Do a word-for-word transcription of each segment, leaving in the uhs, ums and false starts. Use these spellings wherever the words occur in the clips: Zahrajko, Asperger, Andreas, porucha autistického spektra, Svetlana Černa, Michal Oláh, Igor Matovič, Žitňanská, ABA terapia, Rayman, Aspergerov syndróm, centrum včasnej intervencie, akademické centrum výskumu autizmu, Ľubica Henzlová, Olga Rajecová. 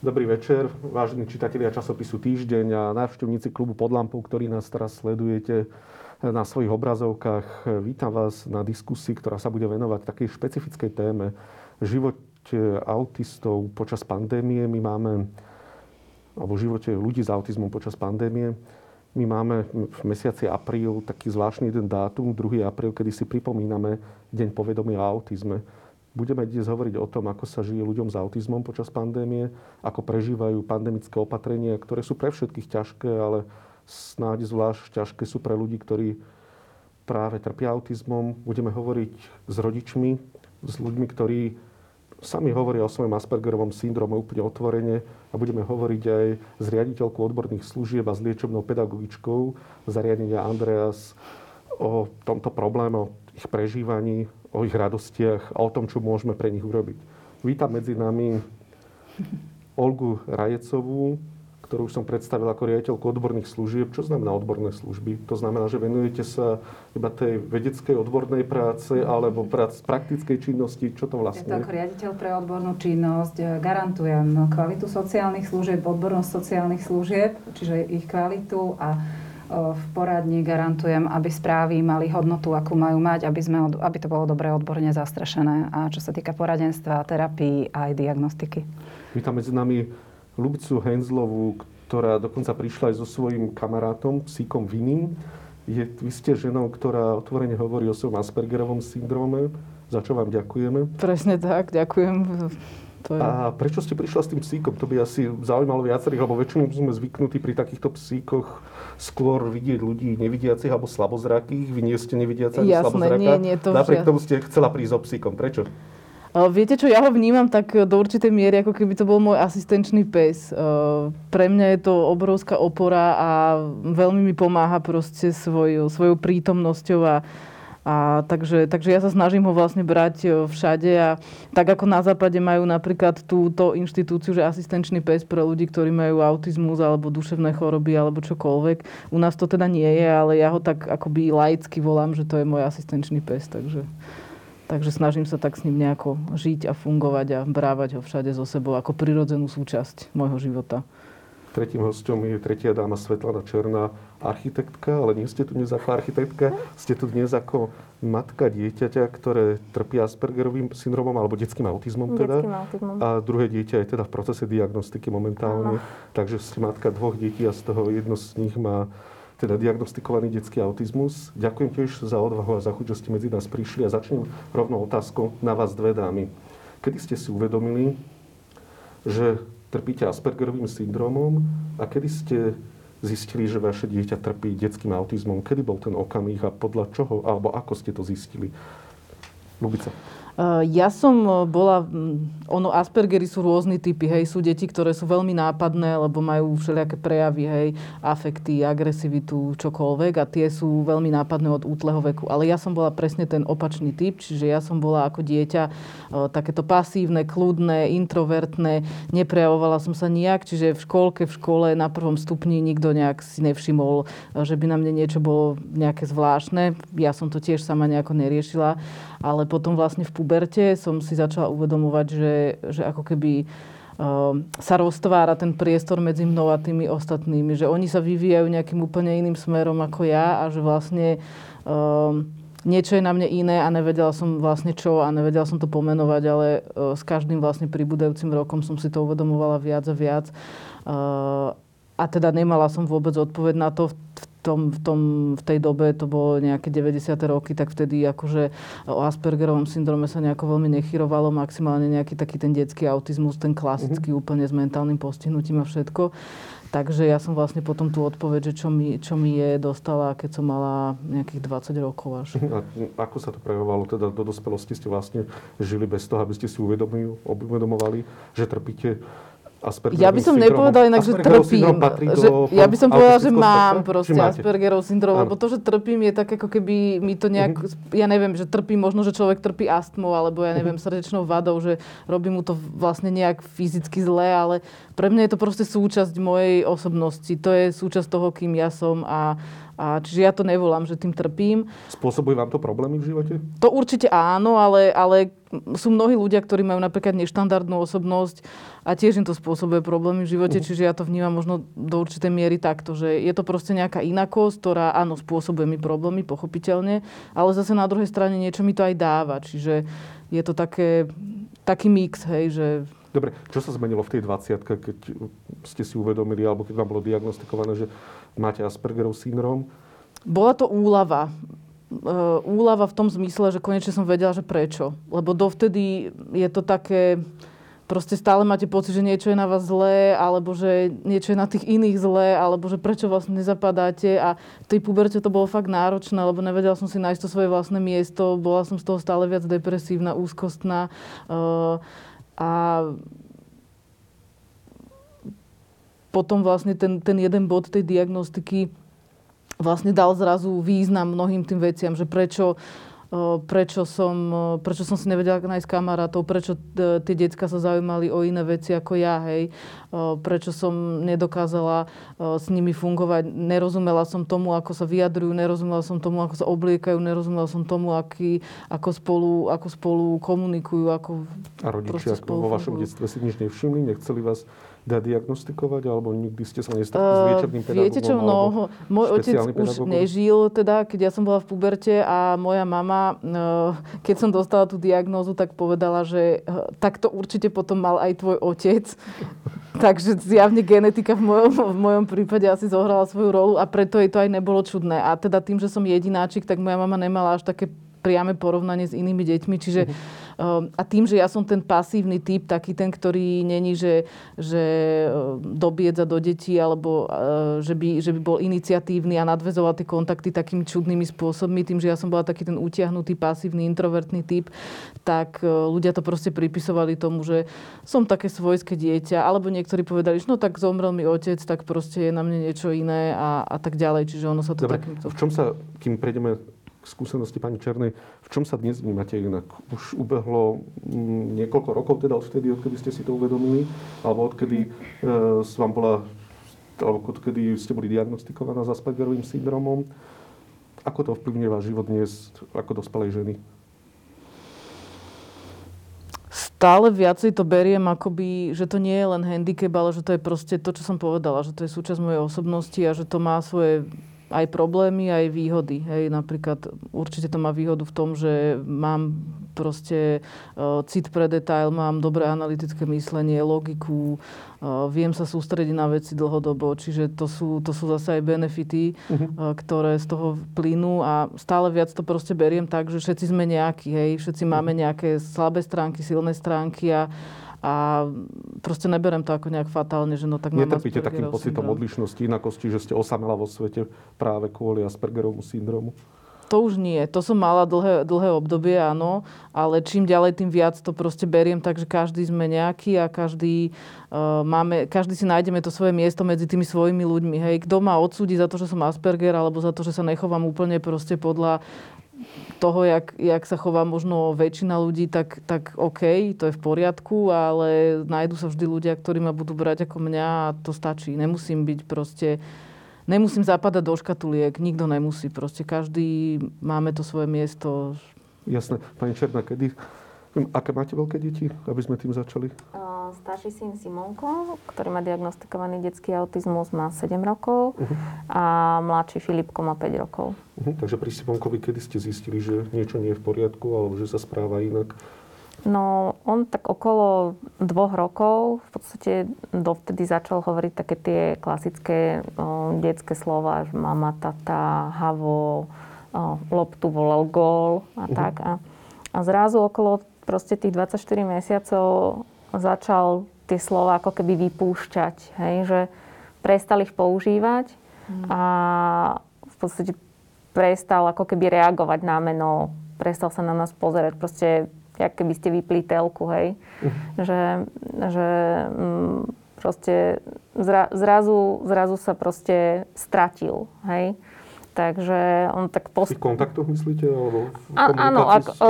Dobrý večer, vážení čitatelia časopisu Týždeň a návštevníci klubu Pod lampou, ktorí nás teraz sledujete na svojich obrazovkách. Vítam vás na diskusii, ktorá sa bude venovať takej špecifickej téme život autistov počas pandémie. My máme, alebo živote ľudí s autizmom počas pandémie. My máme v mesiaci apríl taký zvláštny jeden dátum, druhý apríl, kedy si pripomíname Deň povedomia o autizme. Budeme dnes hovoriť o tom, ako sa žije ľuďom s autizmom počas pandémie, ako prežívajú pandemické opatrenia, ktoré sú pre všetkých ťažké, ale snáď zvlášť ťažké sú pre ľudí, ktorí práve trpia autizmom. Budeme hovoriť s rodičmi, s ľuďmi, ktorí sami hovoria o svojom Aspergerovom syndróme úplne otvorene, a budeme hovoriť aj s riaditeľkou odborných služieb a s liečebnou pedagogičkou zariadenia Andreas o tomto probléme, o ich prežívaní, o ich radostiach a o tom, čo môžeme pre nich urobiť. Vítam medzi nami Olgu Rajecovú, ktorú už som predstavil ako riaditeľku odborných služieb. Čo znamená odborné služby? To znamená, že venujete sa iba tej vedeckej odbornej práce alebo prác, praktickej činnosti? Čo to vlastne je? Ja to ako riaditeľ pre odbornú činnosť garantujem kvalitu sociálnych služieb, odbornosť sociálnych služieb, čiže ich kvalitu, a v poradni garantujem, aby správy mali hodnotu, akú majú mať, aby, sme, aby to bolo dobre odborne zastrešené. A čo sa týka poradenstva, terapii a aj diagnostiky. Vítam medzi nami Ľubicu Henzlovú, ktorá dokonca prišla aj so svojím kamarátom, psíkom Vinim. Je, vy ste ženou, ktorá otvorene hovorí o svojom Aspergerovom syndróme, za čo vám ďakujeme. Presne tak, ďakujem. To je... A prečo ste prišla s tým psíkom? To by asi zaujímalo viacerých, lebo väčšinou sme zvyknutí pri takýchto psíkoch skôr vidieť ľudí nevidiacich alebo slabozrakých. Vy nie ste nevidiaci ani slabozraká. Nie, nie, to Napriek vžia... tomu ste chcela prísť o psíkom. Prečo? Viete čo, ja ho vnímam tak do určitej miery, ako keby to bol môj asistenčný pes. Pre mňa je to obrovská opora a veľmi mi pomáha proste svojou, svojou prítomnosťou a A takže, takže ja sa snažím ho vlastne brať všade, a tak ako na západe majú napríklad túto inštitúciu, že asistenčný pes pre ľudí, ktorí majú autizmus alebo duševné choroby alebo čokoľvek. U nás to teda nie je, ale ja ho tak akoby laicky volám, že to je môj asistenčný pes, takže, takže snažím sa tak s ním nejako žiť a fungovať a brávať ho všade so sebou ako prirodzenú súčasť môjho života. Tretím hostom je tretia dáma Svetlana Černa, architektka, ale nie ste tu dnes ako architektka, ste tu dnes ako matka dieťaťa, ktoré trpí Aspergerovým syndromom alebo detským autizmom teda. Detským autizmom. A druhé dieťa je teda v procese diagnostiky momentálne, áno. Takže ste matka dvoch detí a z toho jedno z nich má teda diagnostikovaný detský autizmus. Ďakujem tiež za odvahu a za chuť, že ste medzi nás prišli, a začnem rovnou otázkou na vás dve dámy. Kedy ste si uvedomili, že trpíte Aspergerovým syndromom, a kedy ste zistili, že vaše dieťa trpí detským autizmom? Kedy bol ten okamih a podľa čoho, alebo ako ste to zistili? Ľubica. Ja som bola, ono Aspergery sú rôzny typy, hej, sú deti, ktoré sú veľmi nápadné, lebo majú všelijaké prejavy, hej, afekty, agresivitu, čokoľvek, a tie sú veľmi nápadné od útleho veku. Ale ja som bola presne ten opačný typ, čiže ja som bola ako dieťa takéto pasívne, kľudné, introvertné, neprejavovala som sa nijak, čiže v škôlke, v škole na prvom stupni nikto nejak si nevšimol, že by na mne niečo bolo nejaké zvláštne. Ja som to tiež sama nejako neriešila, ale potom vlastne v puberte som si začala uvedomovať, že, že ako keby um, sa roztvára ten priestor medzi mnou a tými ostatnými. Že oni sa vyvíjajú nejakým úplne iným smerom ako ja, a že vlastne um, niečo je na mne iné a nevedela som vlastne čo a nevedela som to pomenovať, ale uh, s každým vlastne pribúdajúcim rokom som si to uvedomovala viac a viac. Uh, a teda nemala som vôbec odpoveď na to. V Tom, v, tom, v tej dobe, to bolo nejaké deväťdesiate roky, tak vtedy akože o Aspergerovom syndróme sa nejako veľmi nechyrovalo, maximálne nejaký taký ten detský autizmus, ten klasický, mm-hmm. úplne s mentálnym postihnutím a všetko. Takže ja som vlastne potom tú odpoveď, že čo mi, čo mi je, dostala, keď som mala nejakých dvadsať rokov až. A ako sa to prejavovalo? Teda do dospelosti ste vlastne žili bez toho, aby ste si uvedomovali, že trpíte Aspergerovým. Ja by som nepovedala inak, že trpím. Že ja by som povedala, že mám proste Aspergerov syndrom, lebo to, že trpím, je tak ako keby mi to nejak, uh-huh. ja neviem, že trpím, možno, že človek trpí astmou, alebo ja neviem, uh-huh. srdečnou vadou, že robí mu to vlastne nejak fyzicky zlé, ale pre mňa je to proste súčasť mojej osobnosti. To je súčasť toho, kým ja som, a, a A čiže ja to nevolám, že tým trpím. Spôsobuje vám to problémy v živote? To určite áno, ale, ale sú mnohí ľudia, ktorí majú napríklad neštandardnú osobnosť a tiež im to spôsobuje problémy v živote, uh-huh. čiže ja to vnímam možno do určitej miery takto, že je to proste nejaká inakosť, ktorá áno, spôsobuje mi problémy, pochopiteľne, ale zase na druhej strane niečo mi to aj dáva, čiže je to také, taký mix, hej, že... Dobre, čo sa zmenilo v tej dvadsiatke, keď ste si uvedomili, alebo keď vám bolo diagnostikované, že máte Aspergerov syndróm? Bola to úlava. Úlava v tom zmysle, že konečne som vedela, že prečo. Lebo dovtedy je to také, proste stále máte pocit, že niečo je na vás zlé, alebo že niečo je na tých iných zlé, alebo že prečo vlastne nezapadáte. A v tej puberte to bolo fakt náročné, lebo nevedela som si nájsť to svoje vlastné miesto. Bola som z toho stále viac depresívna, úzkostná. A potom vlastne ten, ten jeden bod tej diagnostiky vlastne dal zrazu význam mnohým tým veciam, že prečo, prečo, som, prečo som si nevedela nájsť kamarátov, prečo t- tie decká sa zaujímali o iné veci ako ja, hej, prečo som nedokázala s nimi fungovať, nerozumela som tomu, ako sa vyjadrujú, nerozumela som tomu, ako sa obliekajú, nerozumela som tomu, aký, ako, spolu, ako spolu komunikujú, ako... A rodičia vo vašom detstve si nič nevšimli, nechceli vás... dá diagnostikovať, alebo nikdy ste sa nestretli uh, s liečebným pedagogom? Viete čo, no, môj otec pedagogom? Už nežil, teda, keď ja som bola v puberte a moja mama, uh, keď som dostala tú diagnózu, tak povedala, že uh, takto určite potom mal aj tvoj otec. Takže zjavne genetika v mojom, v mojom prípade asi zohrala svoju rolu a preto jej to aj nebolo čudné. A teda tým, že som jedináčik, tak moja mama nemala až také priame porovnanie s inými deťmi, čiže uh-huh. A tým, že ja som ten pasívny typ, taký ten, ktorý není, že, že dobiedza do detí, alebo že by, že by bol iniciatívny a nadväzoval tie kontakty takými čudnými spôsobmi, tým, že ja som bola taký ten utiahnutý, pasívny, introvertný typ, tak ľudia to proste pripisovali tomu, že som také svojské dieťa, alebo niektorí povedali, že no tak zomrel mi otec, tak proste je na mne niečo iné a, a tak ďalej. Čiže ono sa to Dobre, takýmto... V čom sa, kým prejdeme... k skúsenosti pani Černej, v čom sa dnes vnímate inak? Už ubehlo niekoľko rokov teda odvtedy, odkedy ste si to uvedomili, alebo odkedy e, s vám bola, alebo odkedy ste boli diagnostikovaná s Aspergerovým syndromom. Ako to ovplyvňuje váš život dnes ako dospelej ženy? Stále viacej to beriem akoby, že to nie je len handicap, ale že to je proste to, čo som povedala, že to je súčasť mojej osobnosti a že to má svoje aj problémy, aj výhody. Hej, napríklad určite to má výhodu v tom, že mám proste uh, cit pre detail, mám dobré analytické myslenie, logiku, uh, viem sa sústrediť na veci dlhodobo, čiže to sú, to sú zase aj benefity, uh-huh. uh, ktoré z toho plynú a stále viac to proste beriem tak, že všetci sme nejakí, hej, všetci uh-huh. máme nejaké slabé stránky, silné stránky a A proste neberiem to ako nejak fatálne, že no tak mám Aspergerov syndróm. Netrpíte takým pocitom odlišnosti, inakosti, že ste osamela vo svete práve kvôli Aspergerovmu syndromu? To už nie. To som mala dlhé, dlhé obdobie, áno. Ale čím ďalej, tým viac to proste beriem. Takže každý sme nejaký a každý, uh, máme, každý si nájdeme to svoje miesto medzi tými svojimi ľuďmi. Hej, kto ma odsúdi za to, že som Asperger, alebo za to, že sa nechovám úplne proste podľa toho, jak, jak sa chová možno väčšina ľudí, tak, tak OK, to je v poriadku, ale nájdú sa vždy ľudia, ktorí ma budú brať ako mňa a to stačí. Nemusím byť proste, nemusím zapadať do škatuliek, nikto nemusí proste. Každý máme to svoje miesto. Jasné. Pani Černa, kedy, aké máte veľké deti, aby sme tým začali? Uh, starší syn Simonko, ktorý má diagnostikovaný detský autizmus, má sedem rokov uh-huh. a mladší Filipko má päť rokov. Uh-huh. Takže pri Simonkovi, kedy ste zistili, že niečo nie je v poriadku, alebo že sa správa inak? No, on tak okolo dvoch rokov, v podstate dovtedy začal hovoriť také tie klasické o, detské slova, že mama, tata, havo, o, loptu volal gól a uh-huh. tak. A, a zrazu okolo proste tých dvadsaťštyri mesiacov začal tie slova ako keby vypúšťať, hej, že prestal ich používať uh-huh. a v podstate prestal ako keby reagovať na meno, prestal sa na nás pozerať, proste, jak keby ste vypli telku, hej. Uh-huh. Že, že m, proste zra, zrazu, zrazu sa proste stratil, hej. Takže on tak... Post... V kontaktoch myslíte? Alebo v a, áno, ak, o,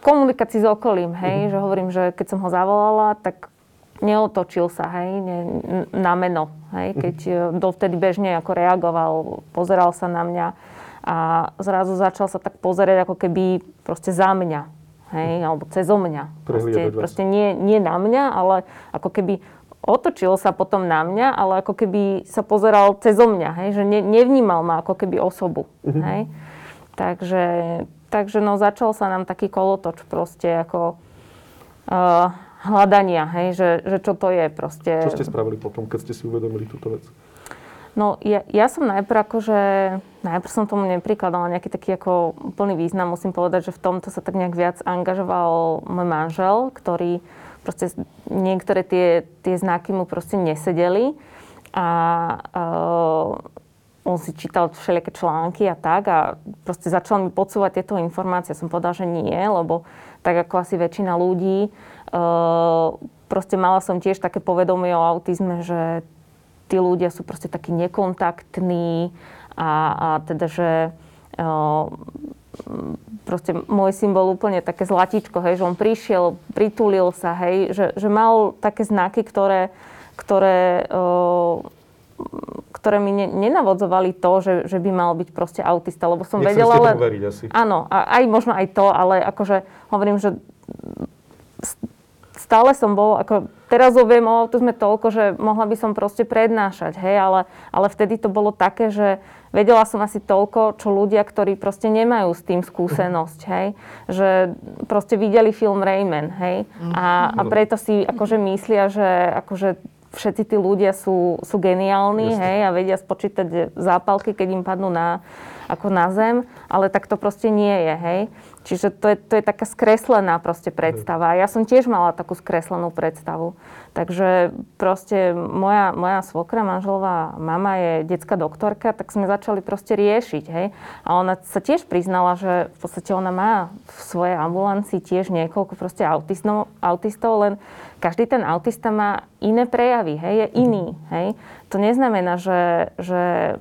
komunikácii s okolím, hej. Uh-huh. Že hovorím, že keď som ho zavolala, tak neotočil sa, hej, ne, na meno, hej, keď dovtedy bežne ako reagoval, pozeral sa na mňa a zrazu začal sa tak pozerať ako keby proste za mňa, hej, alebo cezo mňa. Proste, proste nie, nie na mňa, ale ako keby otočil sa potom na mňa, ale ako keby sa pozeral cezo mňa, hej, že ne, nevnímal ma ako keby osobu, uh-huh. hej. Takže, takže no začal sa nám taký kolotoč proste ako... Uh, hľadania, hej, že, že čo to je proste. Čo ste spravili potom, keď ste si uvedomili túto vec? No, ja, ja som najprv akože, najprv som tomu neprikladala nejaký taký ako úplný význam, musím povedať, že v tomto sa tak nejak viac angažoval môj manžel, ktorý proste niektoré tie, tie znaky mu proste nesedeli a uh, on si čítal všelijaké články a tak a proste začal mi podsúvať tieto informácie. Som povedala, že nie, lebo tak ako asi väčšina ľudí, Uh, proste mala som tiež také povedomie o autizme, že tí ľudia sú proste takí nekontaktní a, a teda, že uh, proste môj symbol úplne také zlatíčko, hej, že on prišiel, pritulil sa, hej, že, že mal také znaky, ktoré, ktoré, uh, ktoré mi ne, nenavodzovali to, že, že by mal byť proste autista, lebo som Nechcem vedela... Nechcem ste tomu veriť asi. Áno, a, aj možno aj to, ale akože hovorím, že... Stále som bol, ako teraz ho viem o autizme toľko, že mohla by som proste prednášať, hej, ale, ale vtedy to bolo také, že vedela som asi toľko, čo ľudia, ktorí proste nemajú s tým skúsenosť, hej, že proste videli film Rayman, hej, a, a preto si akože myslia, že akože všetci tí ľudia sú, sú geniálni, hej, a vedia spočítať zápalky, keď im padnú na, ako na zem, ale tak to proste nie je, hej. Čiže to je, to je taká skreslená proste predstava. Ja som tiež mala takú skreslenú predstavu. Takže proste moja, moja svokra, manželová mama je detská doktorka, tak sme začali proste riešiť, hej. A ona sa tiež priznala, že v podstate ona má v svojej ambulancii tiež niekoľko proste autistov, autistov, len každý ten autista má iné prejavy, hej, je iný, hej. To neznamená, že, že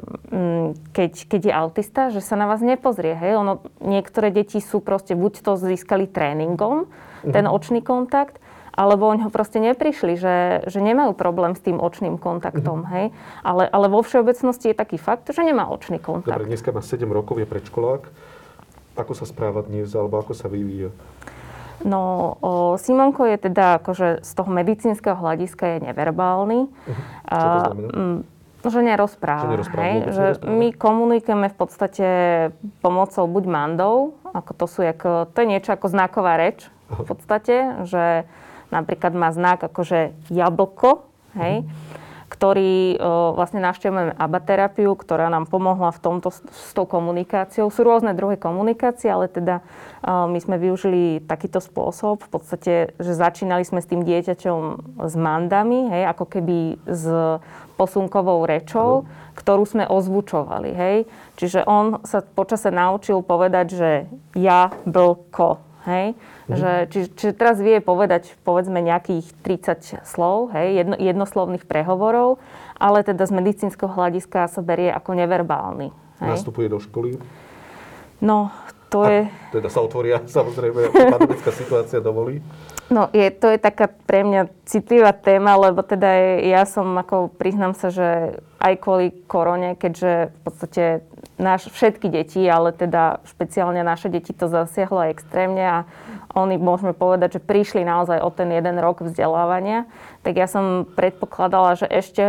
keď, keď je autista, že sa na vás nepozrie, hej. Ono, niektoré deti sú proste buď to získali tréningom, ten očný kontakt, alebo oni ho proste neprišli, že, že nemajú problém s tým očným kontaktom, mm-hmm. hej. Ale, ale vo všeobecnosti je taký fakt, že nemá očný kontakt. Dobre, dneska má sedem rokov, je predškolák. Ako sa správa dnes, alebo ako sa vyvíja? No, o, Simonko je teda akože z toho medicínskeho hľadiska je neverbálny. Uh-huh. Čo to znamená? A, že nerozpráva, hej, že my komunikujeme v podstate pomocou buď mandov, ako to sú, ako, to je niečo ako znaková reč v podstate, že napríklad má znak akože jablko, hej, mm-hmm. ktorý o, vlastne navštevujeme á bé á terapiu, ktorá nám pomohla v tomto s tou komunikáciou. Sú rôzne druhy komunikácie, ale teda o, my sme využili takýto spôsob, v podstate, že začínali sme s tým dieťaťom s mandami, hej, ako keby z posunkovou rečou, ktorú sme ozvučovali, hej. Čiže on sa počase naučil povedať, že ja blko, hej. Mm. Že, či, čiže teraz vie povedať, povedzme, nejakých tridsať slov, hej, jedno, jednoslovných prehovorov, ale teda z medicínskeho hľadiska sa berie ako neverbálny, hej. Nastupuje do školy? No, to je... A teda sa otvoria, samozrejme, pandemická situácia dovolí. No, je, to je taká pre mňa citlivá téma, lebo teda je, ja som, ako priznám sa, že aj kvôli korone, keďže v podstate naš, všetky deti, ale teda špeciálne naše deti to zasiahlo extrémne a oni, môžeme povedať, že prišli naozaj o ten jeden rok vzdelávania, tak ja som predpokladala, že ešte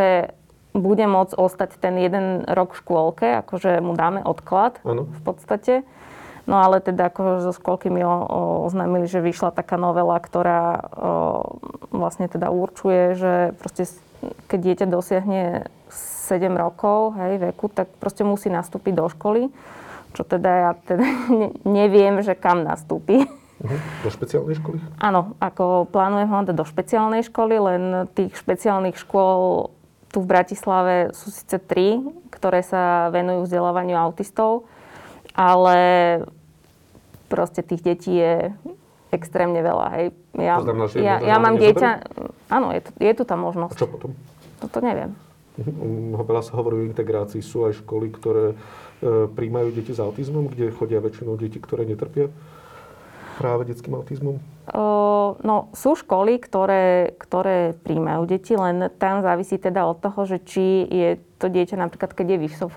bude môcť ostať ten jeden rok v škôlke, akože mu dáme odklad ano. v podstate. No ale teda akože so školky mi oznámili, že vyšla taká novela, ktorá o, vlastne teda určuje, že proste keď dieťa dosiahne sedem rokov, hej, veku, tak proste musí nastúpiť do školy, čo teda ja teda ne, neviem, že kam nastúpi. Uh-huh. Do špeciálnej školy? Áno, ako plánujem ho do špeciálnej školy, len tých špeciálnych škôl tu v Bratislave sú síce tri, ktoré sa venujú vzdelávaniu autistov, ale proste tých detí je extrémne veľa, hej. Ja, znamená, ja, ja mám dieťa... Zoberú? Áno, je tu, je tu tá možnosť. A čo potom? Toto neviem. Veľa sa hovorí o integrácii. Sú aj školy, ktoré e, príjmajú deti s autizmom, kde chodia väčšinou deti, ktoré netrpia? práve detským autizmom? Uh, no, sú školy, ktoré, ktoré príjmajú deti, len tam závisí teda od toho, že či je to dieťa napríklad, keď je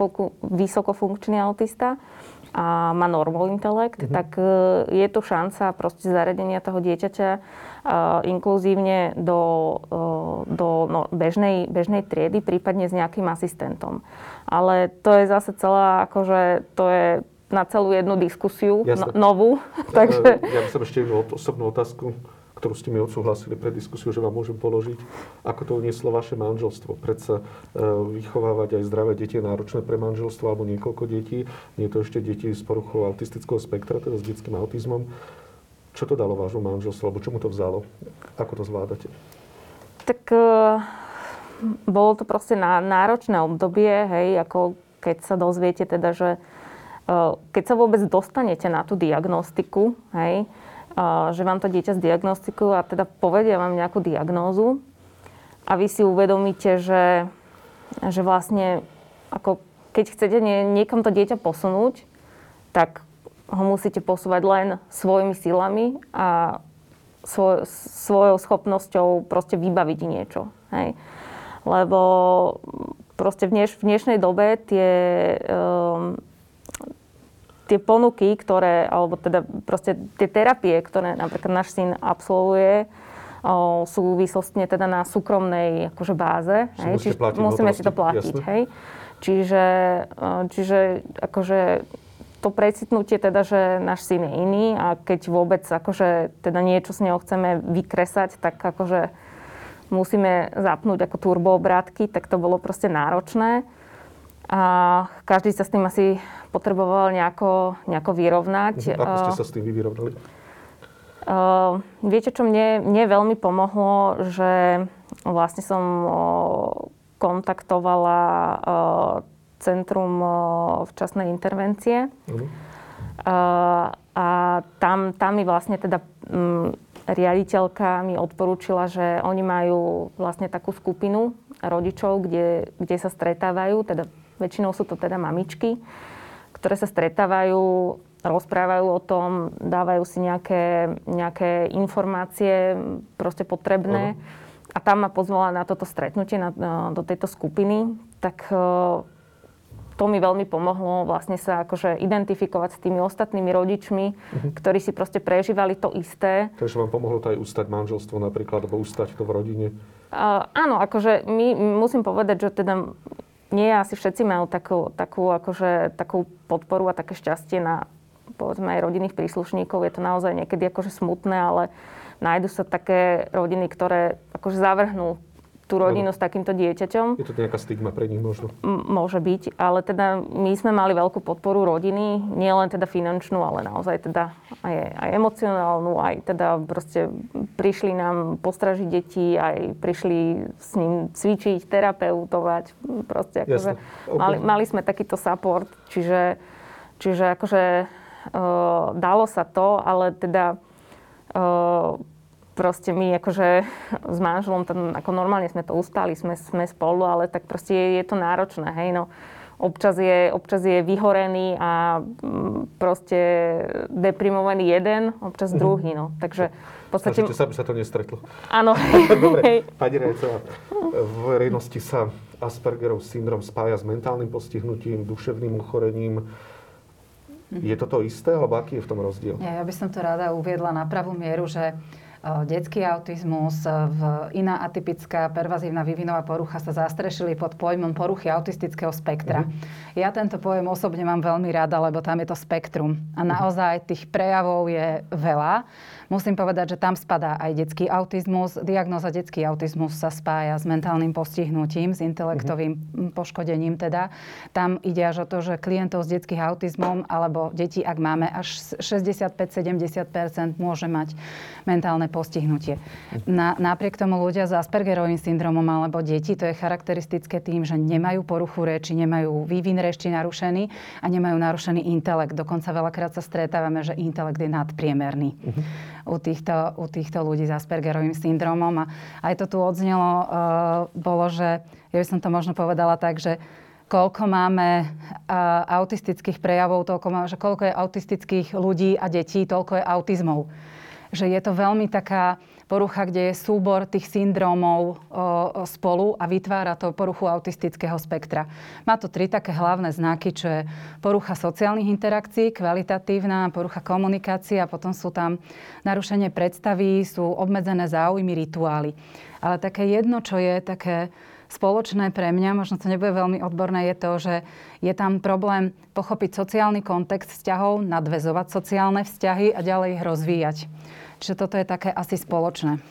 vysokofunkčný autista a má normal intelekt, uh-huh. tak uh, je tu šanca proste zaradenia toho dieťaťa uh, inkluzívne do, uh, do no, bežnej, bežnej triedy, prípadne s nejakým asistentom. Ale to je zase celá, akože to je na celú jednu diskusiu, no, novú. Takže... Ja by som ešte jednu osobnú otázku, ktorú ste mi odsúhlasili pre diskusiu, že vám môžem položiť. Ako to unieslo vaše manželstvo? Predsa e, vychovávať aj zdravé deti je náročné pre manželstvo, alebo niekoľko detí. Nie je to ešte deti s poruchou autistického spektra, teda s detským autizmom. Čo to dalo vášmu manželstvu, alebo čo mu to vzalo? Ako to zvládate? Tak e, bolo to proste na, náročné obdobie, hej, ako keď sa dozviete teda, že keď sa vôbec dostanete na tú diagnostiku, hej, že vám to dieťa zdiagnostikujú a teda povedia vám nejakú diagnózu a vy si uvedomíte, že, že vlastne ako keď chcete niekam to dieťa posunúť, tak ho musíte posúvať len svojimi silami a svoj, svojou schopnosťou proste vybaviť niečo. Hej. Lebo proste v, dneš, v dnešnej dobe tie... Um, tie ponuky, ktoré, alebo teda proste tie terapie, ktoré napríklad náš syn absolvuje, o, sú výsostne teda na súkromnej akože báze, hej, čiže musíme si to platiť, jasne. Hej. Čiže, čiže akože to precitnutie teda, že náš syn je iný a keď vôbec akože teda niečo s neho chceme vykresať, tak akože musíme zapnúť ako turboobratky, tak to bolo proste náročné. A každý sa s tým asi potreboval nejako, nejako vyrovnať. Uh-huh. Ako ste sa s tým vyvyrovnali? Uh, viete, čo mne, mne veľmi pomohlo, že vlastne som uh, kontaktovala uh, centrum uh, včasnej intervencie. Uh-huh. Uh, a tam, tam mi vlastne teda um, riaditeľka mi odporúčila, že oni majú vlastne takú skupinu rodičov, kde, kde sa stretávajú, teda väčšinou sú to teda mamičky, ktoré sa stretávajú, rozprávajú o tom, dávajú si nejaké, nejaké informácie proste potrebné. Uh-huh. A tam ma pozvala na toto stretnutie, na, na, do tejto skupiny. Tak uh, to mi veľmi pomohlo vlastne sa akože identifikovať s tými ostatnými rodičmi, uh-huh. ktorí si proste prežívali to isté. Takže vám pomohlo to aj ustať manželstvo napríklad, alebo ustať to v rodine? Uh, áno, akože my musím povedať, že teda... Nie, asi všetci majú takú, takú, akože, takú podporu a také šťastie na, povedzme, aj rodinných príslušníkov. Je to naozaj niekedy akože smutné, ale nájdu sa také rodiny, ktoré akože zavrhnú tú rodinu no. s takýmto dieťaťom. Je to nejaká stigma pre nich možno? M- môže byť, ale teda my sme mali veľkú podporu rodiny, nie len teda finančnú, ale naozaj teda aj, aj emocionálnu, aj teda proste prišli nám postražiť deti, aj prišli s ním cvičiť, terapeutovať, proste akože okay. mali, mali sme takýto support, čiže, čiže akože e, dalo sa to, ale teda e, proste my akože s manželom, tam ako normálne sme to ustali, sme, sme spolu, ale tak proste je, je to náročné, hej, no. Občas je, občas je vyhorený a proste deprimovaný jeden, občas mm-hmm. druhý, no. Takže v podstate... Snažíte sa, aby sa to nestretlo. Áno. Dobre, pani Rajecová, v verejnosti sa Aspergerov syndrom spája s mentálnym postihnutím, duševným uchorením. Je to to isté, alebo aký je v tom rozdiel? Ja, ja by som to rada uviedla na pravú mieru, že detský autizmus, iná atypická pervazívna vývinová porucha sa zastrešili pod pojmom poruchy autistického spektra. Uh-huh. Ja tento pojem osobne mám veľmi rada, lebo tam je to spektrum. A naozaj tých prejavov je veľa. Musím povedať, že tam spadá aj detský autizmus. Diagnóza detský autizmus sa spája s mentálnym postihnutím, s intelektovým uh-huh. poškodením teda. Tam ide až o to, že klientov s detským autizmom alebo deti, ak máme až šesťdesiatpäť sedemdesiat percent môže mať mentálne postihnutie. Na, napriek tomu ľudia s Aspergerovým syndromom alebo deti, to je charakteristické tým, že nemajú poruchu reči, nemajú vývin reči narušený a nemajú narušený intelekt. Dokonca veľakrát sa stretávame, že intelekt je nadpriemerný uh-huh. u, týchto, u týchto ľudí s Aspergerovým syndromom. A aj to tu odznelo, uh, bolo, že ja by som to možno povedala tak, že koľko máme autistických prejavov, toľko má, že koľko je autistických ľudí a detí, toľko je autizmov. Že je to veľmi taká porucha, kde je súbor tých syndrómov spolu a vytvára to poruchu autistického spektra. Má to tri také hlavné znaky, čo je porucha sociálnych interakcií, kvalitatívna, porucha komunikácie a potom sú tam narušenie predstavy, sú obmedzené záujmy, rituály. Ale také jedno, čo je také spoločné pre mňa, možno to nebude veľmi odborné, je to, že je tam problém pochopiť sociálny kontext vzťahov, nadväzovať sociálne vzťahy a ďalej ich rozvíjať. Čiže toto je také asi spoločné.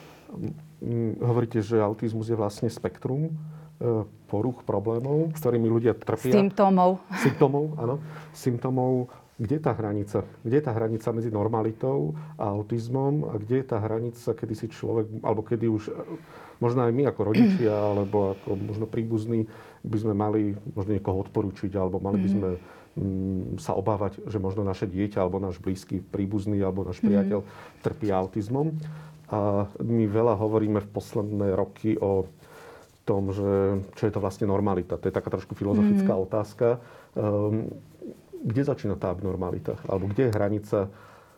Hovoríte, že autizmus je vlastne spektrum poruch, problémov, s ktorými ľudia trpia. Symptómov. Symptómov, áno. Symptómov. Kde je tá hranica? Kde je tá hranica medzi normalitou a autizmom? A kde je tá hranica, kedy si človek, alebo kedy už možno aj my ako rodičia, alebo ako možno príbuzní, by sme mali možno niekoho odporučiť, alebo mali by sme mm, sa obávať, že možno naše dieťa, alebo náš blízky príbuzný, alebo náš priateľ mm. trpí autizmom. A my veľa hovoríme v posledné roky o tom, že čo je to vlastne normalita. To je taká trošku filozofická mm. otázka. Um, kde začína tá abnormalita? Alebo kde je hranica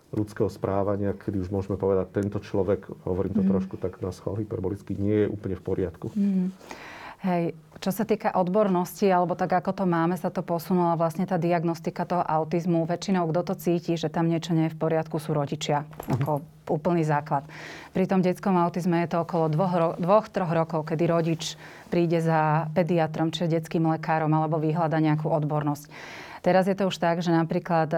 ľudského správania, kedy už môžeme povedať, tento človek, hovorím to mm. trošku tak na schvál hyperbolicky, nie je úplne v poriadku. Mm. Hej, čo sa týka odbornosti, alebo tak ako to máme, sa to posunula vlastne tá diagnostika toho autizmu. Väčšinou, kto to cíti, že tam niečo nie je v poriadku, sú rodičia. Ako mm. úplný základ. Pri tom detskom autizme je to okolo dvoch, dvoch, troch rokov, kedy rodič príde za pediatrom, či detským lekárom, alebo vyhľada nejakú odbornosť. Teraz je to už tak, že napríklad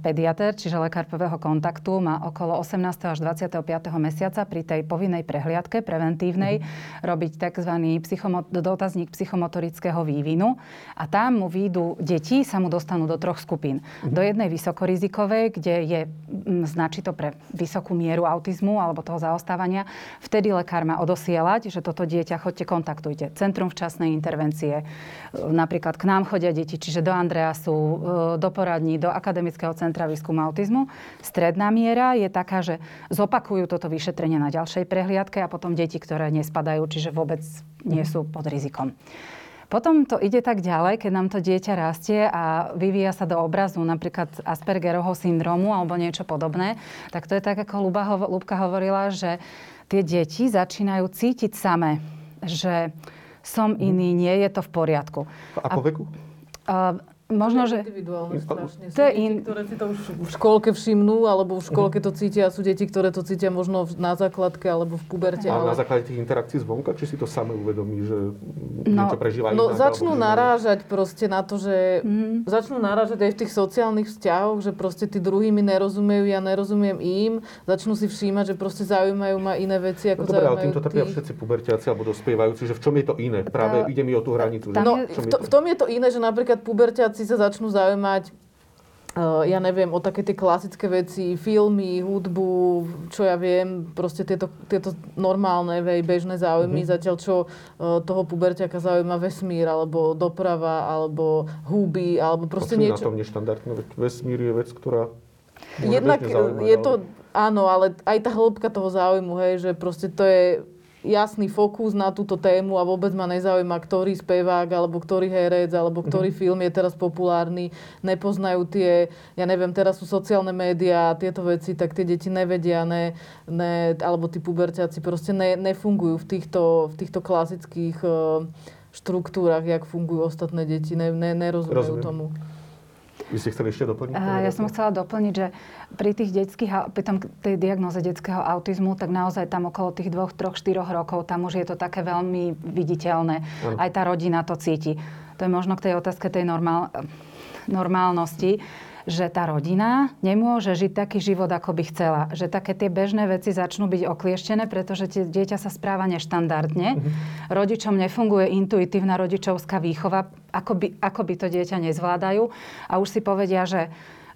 pediater, čiže lekár prvého kontaktu, má okolo osemnásteho až dvadsiateho piateho mesiaca pri tej povinnej prehliadke preventívnej mm. robiť tzv. Psychomo- dotazník psychomotorického vývinu. A tam mu výjdu deti, sa mu dostanú do troch skupín. Mm. Do jednej vysokorizikovej, kde je značí to pre vysokú mieru autizmu alebo toho zaostávania. Vtedy lekár má odosielať, že toto dieťa chodte, kontaktujte. Centrum včasnej intervencie. Napríklad k nám chodia deti, čiže do Andreasu, do poradní, do akademického centra výskumu autizmu. Stredná miera je taká, že zopakujú toto vyšetrenie na ďalšej prehliadke a potom deti, ktoré nespadajú, čiže vôbec nie sú pod rizikom. Potom to ide tak ďalej, keď nám to dieťa rastie a vyvíja sa do obrazu napríklad Aspergerovho syndrómu alebo niečo podobné, tak to je tak, ako Ľubka hovorila, že tie deti začínajú cítiť samé, že som iný, nie je to v poriadku. A po veku? A, Možno, že... individuálne strašne. Sú to deti, in... ktoré si to už v škôlke všimnú, alebo v škôlke to cítia. Sú deti, ktoré to cítia možno na základke, alebo v puberte. A ale... na základe tých interakcií zvonka? Či si to samé uvedomí, že no, niečo prežívajú? No, začnú narážať proste na to, že... Mm. Začnú narážať aj v tých sociálnych vzťahoch, že proste tí druhí mi nerozumejú, ja nerozumiem im. Začnú si všímať, že proste zaujímajú ma iné veci, ako no, dobré, zaujímajú tých. No týmto trpia všetci pubertiaci alebo dospievajúci, že v čom je to iné? Práve ide mi o tú hranicu. Že... No, v, to, v tom je to iné, že napríklad pubertiaci sa začnú zaujímať, ja neviem, o také tie klasické veci, filmy, hudbu, čo ja viem, proste tieto, tieto normálne, vej, bežné záujmy, mm-hmm. zatiaľ čo toho puberťaka zaujíma vesmír, alebo doprava, alebo huby, alebo proste Počuť niečo. Počuť na tom neštandardné, vesmír je vec, ktorá... Jednak je to, áno, ale aj tá hĺbka toho záujmu, hej, že proste to je... jasný fokus na túto tému a vôbec ma nezaujíma, ktorý spevák, alebo ktorý herec, alebo ktorý mm. film je teraz populárny. Nepoznajú tie, ja neviem, teraz sú sociálne médiá, tieto veci, tak tie deti nevedia, ne, ne, alebo tí puberťaci proste ne, nefungujú v týchto, v týchto klasických štruktúrach, jak fungujú ostatné deti, ne, ne, nerozumejú Rozumiem. tomu. Vy ste chceli ešte doplniť? A, ja som chcela doplniť, že pri tých detských, pri tom, tej diagnoze detského autizmu, tak naozaj tam okolo tých dvoch, troch, štyroch rokov, tam už je to také veľmi viditeľné. Ano. Aj tá rodina to cíti. To je možno k tej otázke tej normál, normálnosti, že tá rodina nemôže žiť taký život, ako by chcela. Že také tie bežné veci začnú byť oklieštené, pretože tie dieťa sa správa neštandardne. Mm-hmm. Rodičom nefunguje intuitívna rodičovská výchova, ako by, ako by to dieťa nezvládajú. A už si povedia, že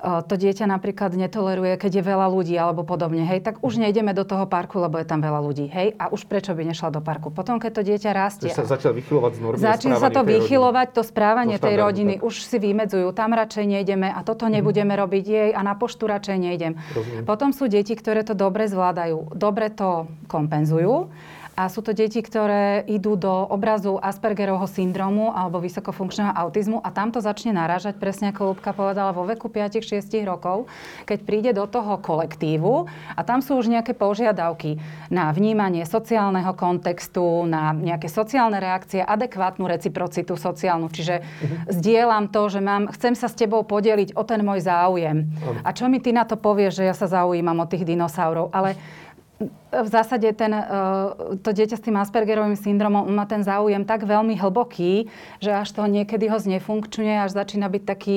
to dieťa napríklad netoleruje, keď je veľa ľudí alebo podobne, hej, tak už nejdeme do toho parku, lebo je tam veľa ľudí, hej, a už prečo by nešla do parku? Potom, keď to dieťa rastie... Sa začal vychyľovať z normy Začína sa to vychyľovať, to správanie tej rodiny, tak. Už si vymedzujú, tam radšej nejdeme a toto nebudeme mm. robiť jej a na poštu radšej nejdem. Rozumiem. Potom sú deti, ktoré to dobre zvládajú, dobre to kompenzujú. A sú to deti, ktoré idú do obrazu Aspergerovho syndrómu alebo vysokofunkčného autizmu a tam to začne narážať, presne ako Ľubka povedala, vo veku päť až šesť rokov, keď príde do toho kolektívu a tam sú už nejaké požiadavky na vnímanie sociálneho kontextu, na nejaké sociálne reakcie, adekvátnu reciprocitu sociálnu. Čiže uh-huh. zdieľam to, že mám, chcem sa s tebou podeliť o ten môj záujem. Uh-huh. A čo mi ty na to povieš, že ja sa zaujímam o tých dinosaurov? Ale v zásade ten, to dieťa s tým Aspergerovým syndromom má ten záujem tak veľmi hlboký, že až to niekedy ho znefunkčňuje, až začína byť taký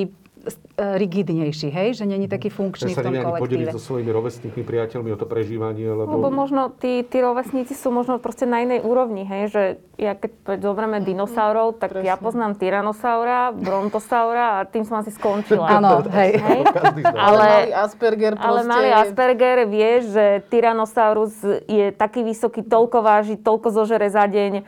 rigidnejší, hej? Že není taký funkčný v tom kolektíve. Ja sa neviem podeliť so svojimi rovesníkmi, priateľmi o to prežívanie, lebo... Lebo možno tí, tí rovesníci sú možno proste na inej úrovni, hej? Že ja keď zoberieme dinosaurov, tak presne. Ja poznám tyranosaura, brontosaura a tým som asi skončila. Áno, hej. hej? Ale, ale malý Asperger proste... Ale malý Asperger vie, že tyranosaurus je taký vysoký, toľko váži, toľko zožere za deň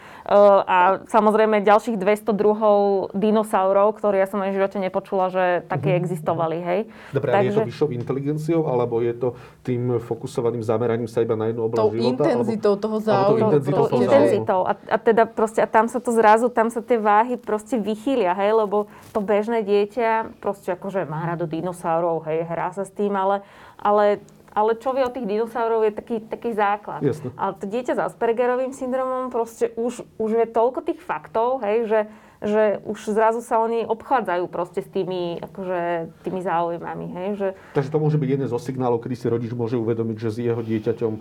a samozrejme ďalších dvesto druhov dinosaurov, ktoré ja som v živote nepočula, že také existovali, hej. Dobre, takže... je to vyššou inteligenciou, alebo je to tým fokusovaným zameraním sa iba na jednu oblasť života? Intenzitou alebo, toho záujmu. Alebo intenzitou toho intenzitou. A, a teda proste, a tam sa to zrazu, tam sa tie váhy proste vychýlia, hej, lebo to bežné dieťa proste akože má rado dinosaurov, hej, hrá sa s tým, ale, ale, ale čo vie o tých dinosaurov je taký, taký základ. Jasne. Ale to dieťa s Aspergerovým syndromom proste už, už je toľko tých faktov, hej, že že už zrazu sa oni obchádzajú proste s tými, akože, tými záujmami, hej, že... Takže to môže byť jeden zo signálov, kedy si rodič môže uvedomiť, že s jeho dieťaťom,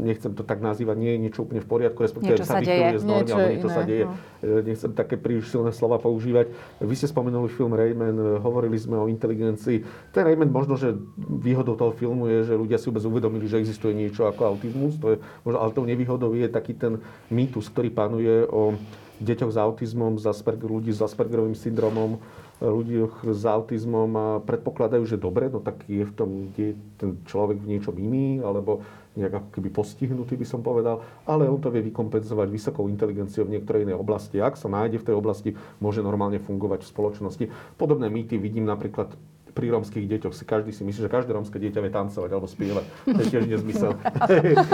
nechcem to tak nazývať, nie je niečo úplne v poriadku, respektíve sa deje z normy, alebo niečo sa deje. No. Nechcem také príliš silné slova používať. Vy ste spomenuli film Rayman, hovorili sme o inteligencii. Ten Rayman možno, že výhodou toho filmu je, že ľudia si vôbec uvedomili, že existuje niečo ako autizmus, to je, možno, ale tou nevýhodou je taký ten mýtus, ktorý panuje o deťoch s autizmom, ľudí s Aspergerovým syndromom, ľudí s autizmom a predpokladajú, že dobre, no tak je v tom, je ten človek v niečom iný, alebo nejak ako keby postihnutý, by som povedal, ale on to vie vykompenzovať vysokou inteligenciou v niektorej inej oblasti. Ak sa nájde v tej oblasti, môže normálne fungovať v spoločnosti. Podobné mýty vidím napríklad pri romských deťoch. Si každý si myslí, že každé romské dieťa vie tancovať alebo spievať. To je tiež nezmysel.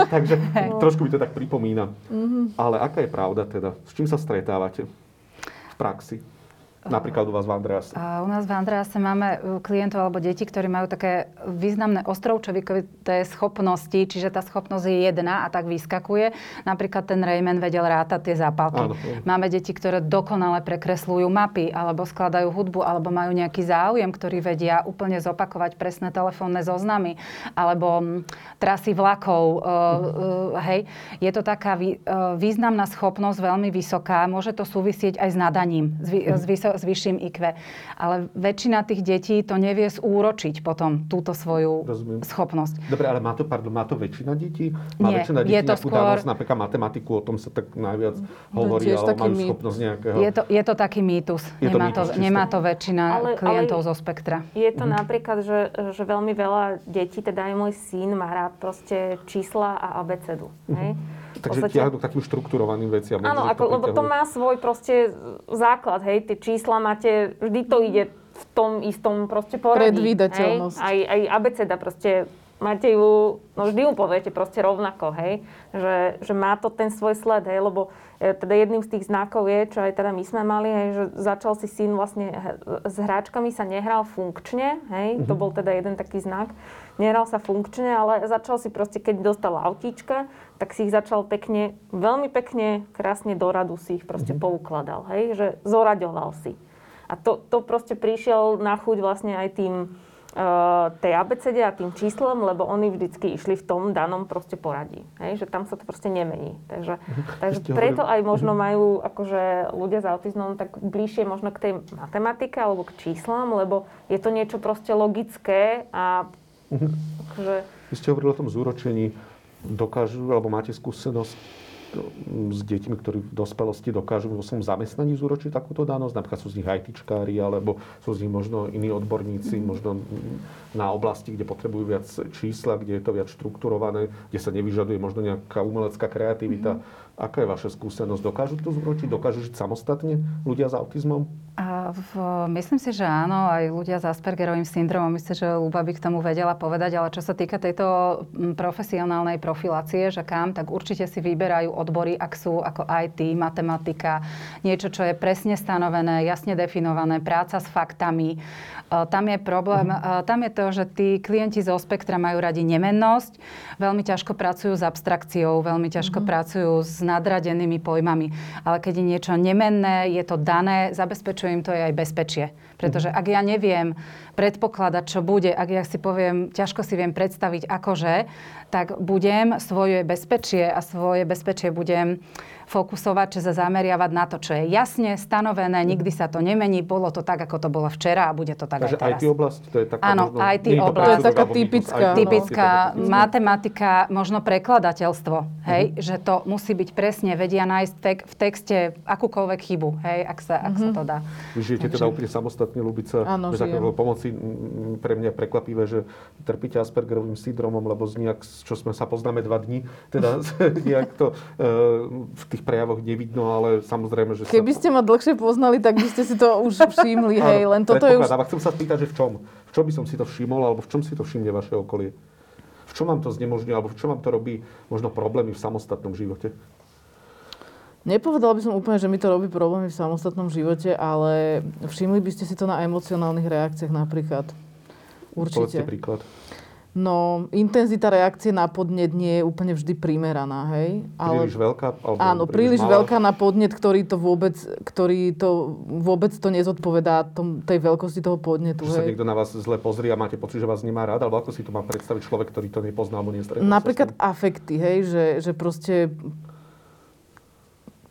Takže trošku mi to tak pripomína. Mm-hmm. Ale aká je pravda teda? S čím sa stretávate v praxi? Napríklad u vás v Andrease. A u nás v Andrease máme klientov alebo deti, ktorí majú také významné ostrovčovikovité schopnosti, čiže tá schopnosť je jedna a tak vyskakuje. Napríklad ten Rayman vedel rátať tie zápalky. Áno. Máme deti, ktoré dokonale prekresľujú mapy, alebo skladajú hudbu, alebo majú nejaký záujem, ktorý vedia úplne zopakovať presné telefónne zoznamy, alebo trasy vlakov. Mm. Hej. Je to taká významná schopnosť, veľmi vysoká. Môže to súvisieť aj s nadaním, s vysokou s vyšším í kvé. Ale väčšina tých detí to nevie zúročiť potom túto svoju Rozumiem. Schopnosť. Dobre, ale má to, pardon, má to väčšina detí? Má Nie, väčšina detí nejakú skôr... dávnosť, napríklad matematiku, o tom sa tak najviac hovorí, no, ale majú mý... schopnosť nejakého... Je to, je to taký mýtus. Je nemá to, mýtus, to, nemá to väčšina ale, klientov ale zo spektra. Je to mhm. napríklad, že, že veľmi veľa detí, teda aj môj syn, má rád proste čísla a abecedu. Mhm. Hej? Takže tiahnu k takým štrukturovaným veciam. Áno, ako, lebo to má svoj proste základ, hej, tie čísla máte, vždy to ide v tom istom proste poradí. Predvídateľnosť. Hej? Aj, aj abeceda proste, máte ju, no vždy ju poviete proste rovnako, hej, že, že má to ten svoj sled, hej, lebo teda jedným z tých znakov je, čo aj teda my sme mali, hej, že začal si syn vlastne s hráčkami sa nehral funkčne, hej, mm-hmm. to bol teda jeden taký znak. Nehral sa funkčne, ale začal si proste, keď dostal autíčka, tak si ich začal pekne, veľmi pekne, krásne do radu si ich proste mm-hmm. poukladal, hej, že zoraďoval si. A to, to proste prišiel na chuť vlastne aj tým uh, tej abecede a tým číslom, lebo oni vždycky išli v tom danom proste poradí, hej, že tam sa to proste nemení. Takže, takže preto aj možno majú akože ľudia s autizmom tak bližšie možno k tej matematike alebo k číslom, lebo je to niečo proste logické a Uh-huh. Že... Vy ste hovorili o tom zúročení. Dokážu, alebo máte skúsenosť s deťmi, ktorí v dospelosti dokážu vo svojom zamestnaní zúročiť takúto danosť? Napríklad sú z nich ajtičkári, alebo sú z nich možno iní odborníci, uh-huh. možno na oblasti, kde potrebujú viac čísla, kde je to viac štrukturované, kde sa nevyžaduje možno nejaká umelecká kreativita. Uh-huh. Aká je vaša skúsenosť? Dokážu to zúročiť? Dokážu žiť samostatne ľudia s autizmom? V, myslím si, že áno, aj ľudia s Aspergerovým syndromom, myslím, že Ľuba by k tomu vedela povedať, ale čo sa týka tejto profesionálnej profilácie, že kam, tak určite si vyberajú odbory, ak sú ako í té, matematika, niečo, čo je presne stanovené, jasne definované, práca s faktami. Tam je problém, tam je to, že tí klienti zo spektra majú radi nemennosť, veľmi ťažko pracujú s abstrakciou, veľmi ťažko mm-hmm. pracujú s nadradenými pojmami, ale keď je niečo nemenné, je to dané, zabezpečujú to je aj bezpečie. Pretože ak ja neviem predpokladať, čo bude, ak ja si poviem, ťažko si viem predstaviť akože, tak budem svoje bezpečie a svoje bezpečie budem fokusovať, či sa zameriavať na to, čo je jasne stanovené, nikdy sa to nemení, bolo to tak, ako to bolo včera a bude to tak takže aj teraz. Takže í té oblasť, to je taká áno, možno... Áno, í té oblasť, to je taká typická. Typická matematika, možno prekladateľstvo, hej, uh-huh. že to musí byť presne, vedia nájsť tek- v texte akúkoľvek chybu, hej, ak sa, ak uh-huh. sa to dá. Vy žijete takže... teda úplne samostatne, Ľubica, bez akého pomoci, pre mňa prekvapivé, že trpíte Aspergerovým syndromom, lebo z nejak, čo sme sa poznáme dva dní, teda nejak to v tých prejavoch nevidno, ale samozrejme, že... Keby sa... ste ma dlhšie poznali, tak by ste si to už všimli, hej, len toto je už... Áno, chcem sa spýtať, že v čom? V čom by som si to všimol, alebo v čom si to všimne vaše okolie? V čom vám to znemožňuje, alebo v čom vám to robí možno problémy v samostatnom živote? Nepovedala by som úplne, že mi to robí problémy v samostatnom živote, ale všimli by ste si to na emocionálnych reakciách napríklad. Určite. Povedzte príklad. No, intenzita reakcie na podnet nie je úplne vždy primeraná, hej? Ale, príliš veľká? Alebo áno, príliš, príliš veľká na podnet, ktorý to vôbec, ktorý to vôbec to nezodpovedá tom, tej veľkosti toho podnetu, že hej? Sa niekto na vás zle pozrie a máte pocit, že vás nemá rád, alebo ako si to má predstaviť človek, ktorý to nepozná alebo nestretol? Napríklad afekty, hej? Že, že proste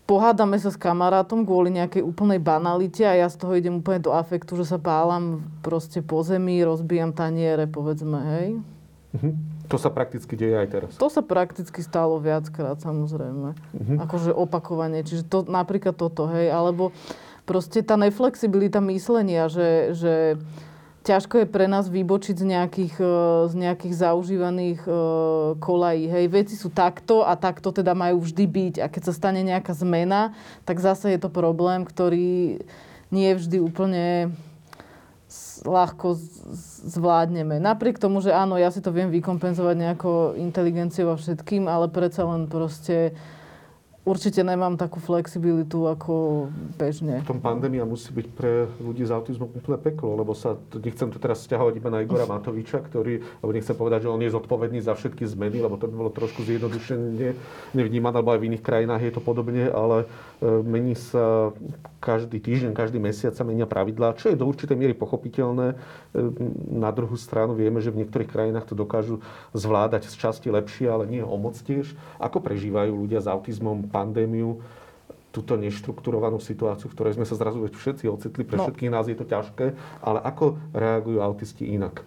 pohádame sa s kamarátom kvôli nejakej úplnej banalite a ja z toho idem úplne do afektu, že sa pálam proste po zemi, rozbijam taniere, povedzme, hej. Uh-huh. To sa prakticky deje aj teraz. To sa prakticky stalo viackrát, samozrejme. Uh-huh. Akože opakovanie, čiže to, napríklad toto, hej, alebo proste tá neflexibilita myslenia, že, že ťažko je pre nás vybočiť z nejakých, z nejakých zaužívaných kolají. Hej, veci sú takto a takto teda majú vždy byť. A keď sa stane nejaká zmena, tak zase je to problém, ktorý nie vždy úplne ľahko zvládneme. Napriek tomu, že áno, ja si to viem vykompenzovať nejakou inteligenciou a všetkým, ale predsa len proste určite nemám takú flexibilitu ako bežne. V tom pandémia musí byť pre ľudí s autizmom úplne peklo, lebo sa, nechcem to teraz sťahovať iba na Igora Matoviča, ktorý, lebo nechcem povedať, že on je zodpovedný za všetky zmeny, lebo to by bolo trošku zjednodušene nevnímané, alebo aj v iných krajinách je to podobne, ale mení sa každý týždeň, každý mesiac sa menia pravidlá, čo je do určitej miery pochopiteľné. Na druhú stranu vieme, že v niektorých krajinách to dokážu zvládať z časti lepšie, ale nie o moc tiež. Ako prežívajú ľudia s autizmom pandémiu, túto neštrukturovanú situáciu, v ktorej sme sa zrazu všetci ocitli, pre no. všetkých nás je to ťažké, ale ako reagujú autisti inak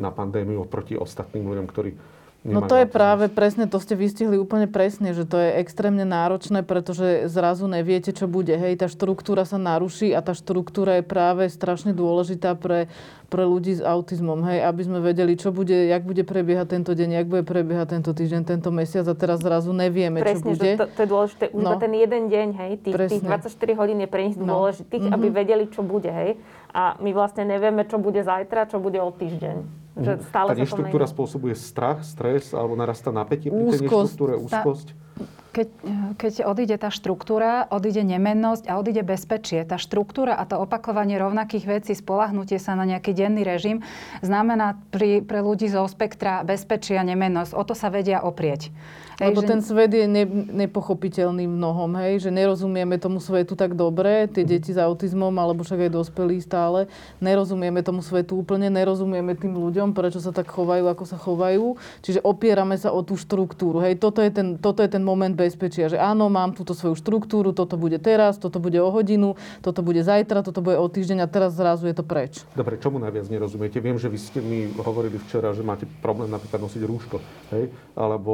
na pandémiu oproti ostatným ľuďom, ktorí nemajú? No to je autizmus. Práve presne, to ste vystihli úplne presne, že to je extrémne náročné, pretože zrazu neviete, čo bude. Hej, tá štruktúra sa naruší a tá štruktúra je práve strašne dôležitá pre, pre ľudí s autizmom. Hej, aby sme vedeli, čo bude, jak bude prebiehať tento deň, jak bude prebiehať tento týždeň, tento mesiac a teraz zrazu nevieme, presne, čo bude. Presne, to, to je dôležité. Už no. ten jeden deň, hej, tých, tých dvadsaťštyri hodín je pre nich no. dôležitých, mm-hmm. aby vedeli, čo bude. Hej. A my vlastne nevieme, čo bude zajtra, čo bude o týždeň. Že stále tá neštruktúra spôsobuje strach, stres alebo narastá napätie pri tej neštruktúre, úzkosť? Keď, keď odíde tá štruktúra, odíde nemennosť a odíde bezpečie. Tá štruktúra a to opakovanie rovnakých vecí, spoľahnutie sa na nejaký denný režim, znamená pri, pre ľudí zo spektra bezpečie a nemennosť. O to sa vedia oprieť. Hej, lebo že... ten svet je ne, nepochopiteľný mnohom, hej, že nerozumieme tomu svetu tak dobre, tie deti s autizmom, alebo však aj dospelí stále, nerozumieme tomu svetu úplne, nerozumieme tým ľuďom, prečo sa tak chovajú, ako sa chovajú, čiže opierame sa o tú štruktúru, hej, toto je ten, toto je ten moment bezpečia, že áno, mám túto svoju štruktúru, toto bude teraz, toto bude o hodinu, toto bude zajtra, toto bude o týždeň a teraz zrazu je to preč. Dobre, čomu najviac nerozumiete? Viem, že vy ste mi hovorili včera, že máte problém napríklad nosiť rúško, hej, alebo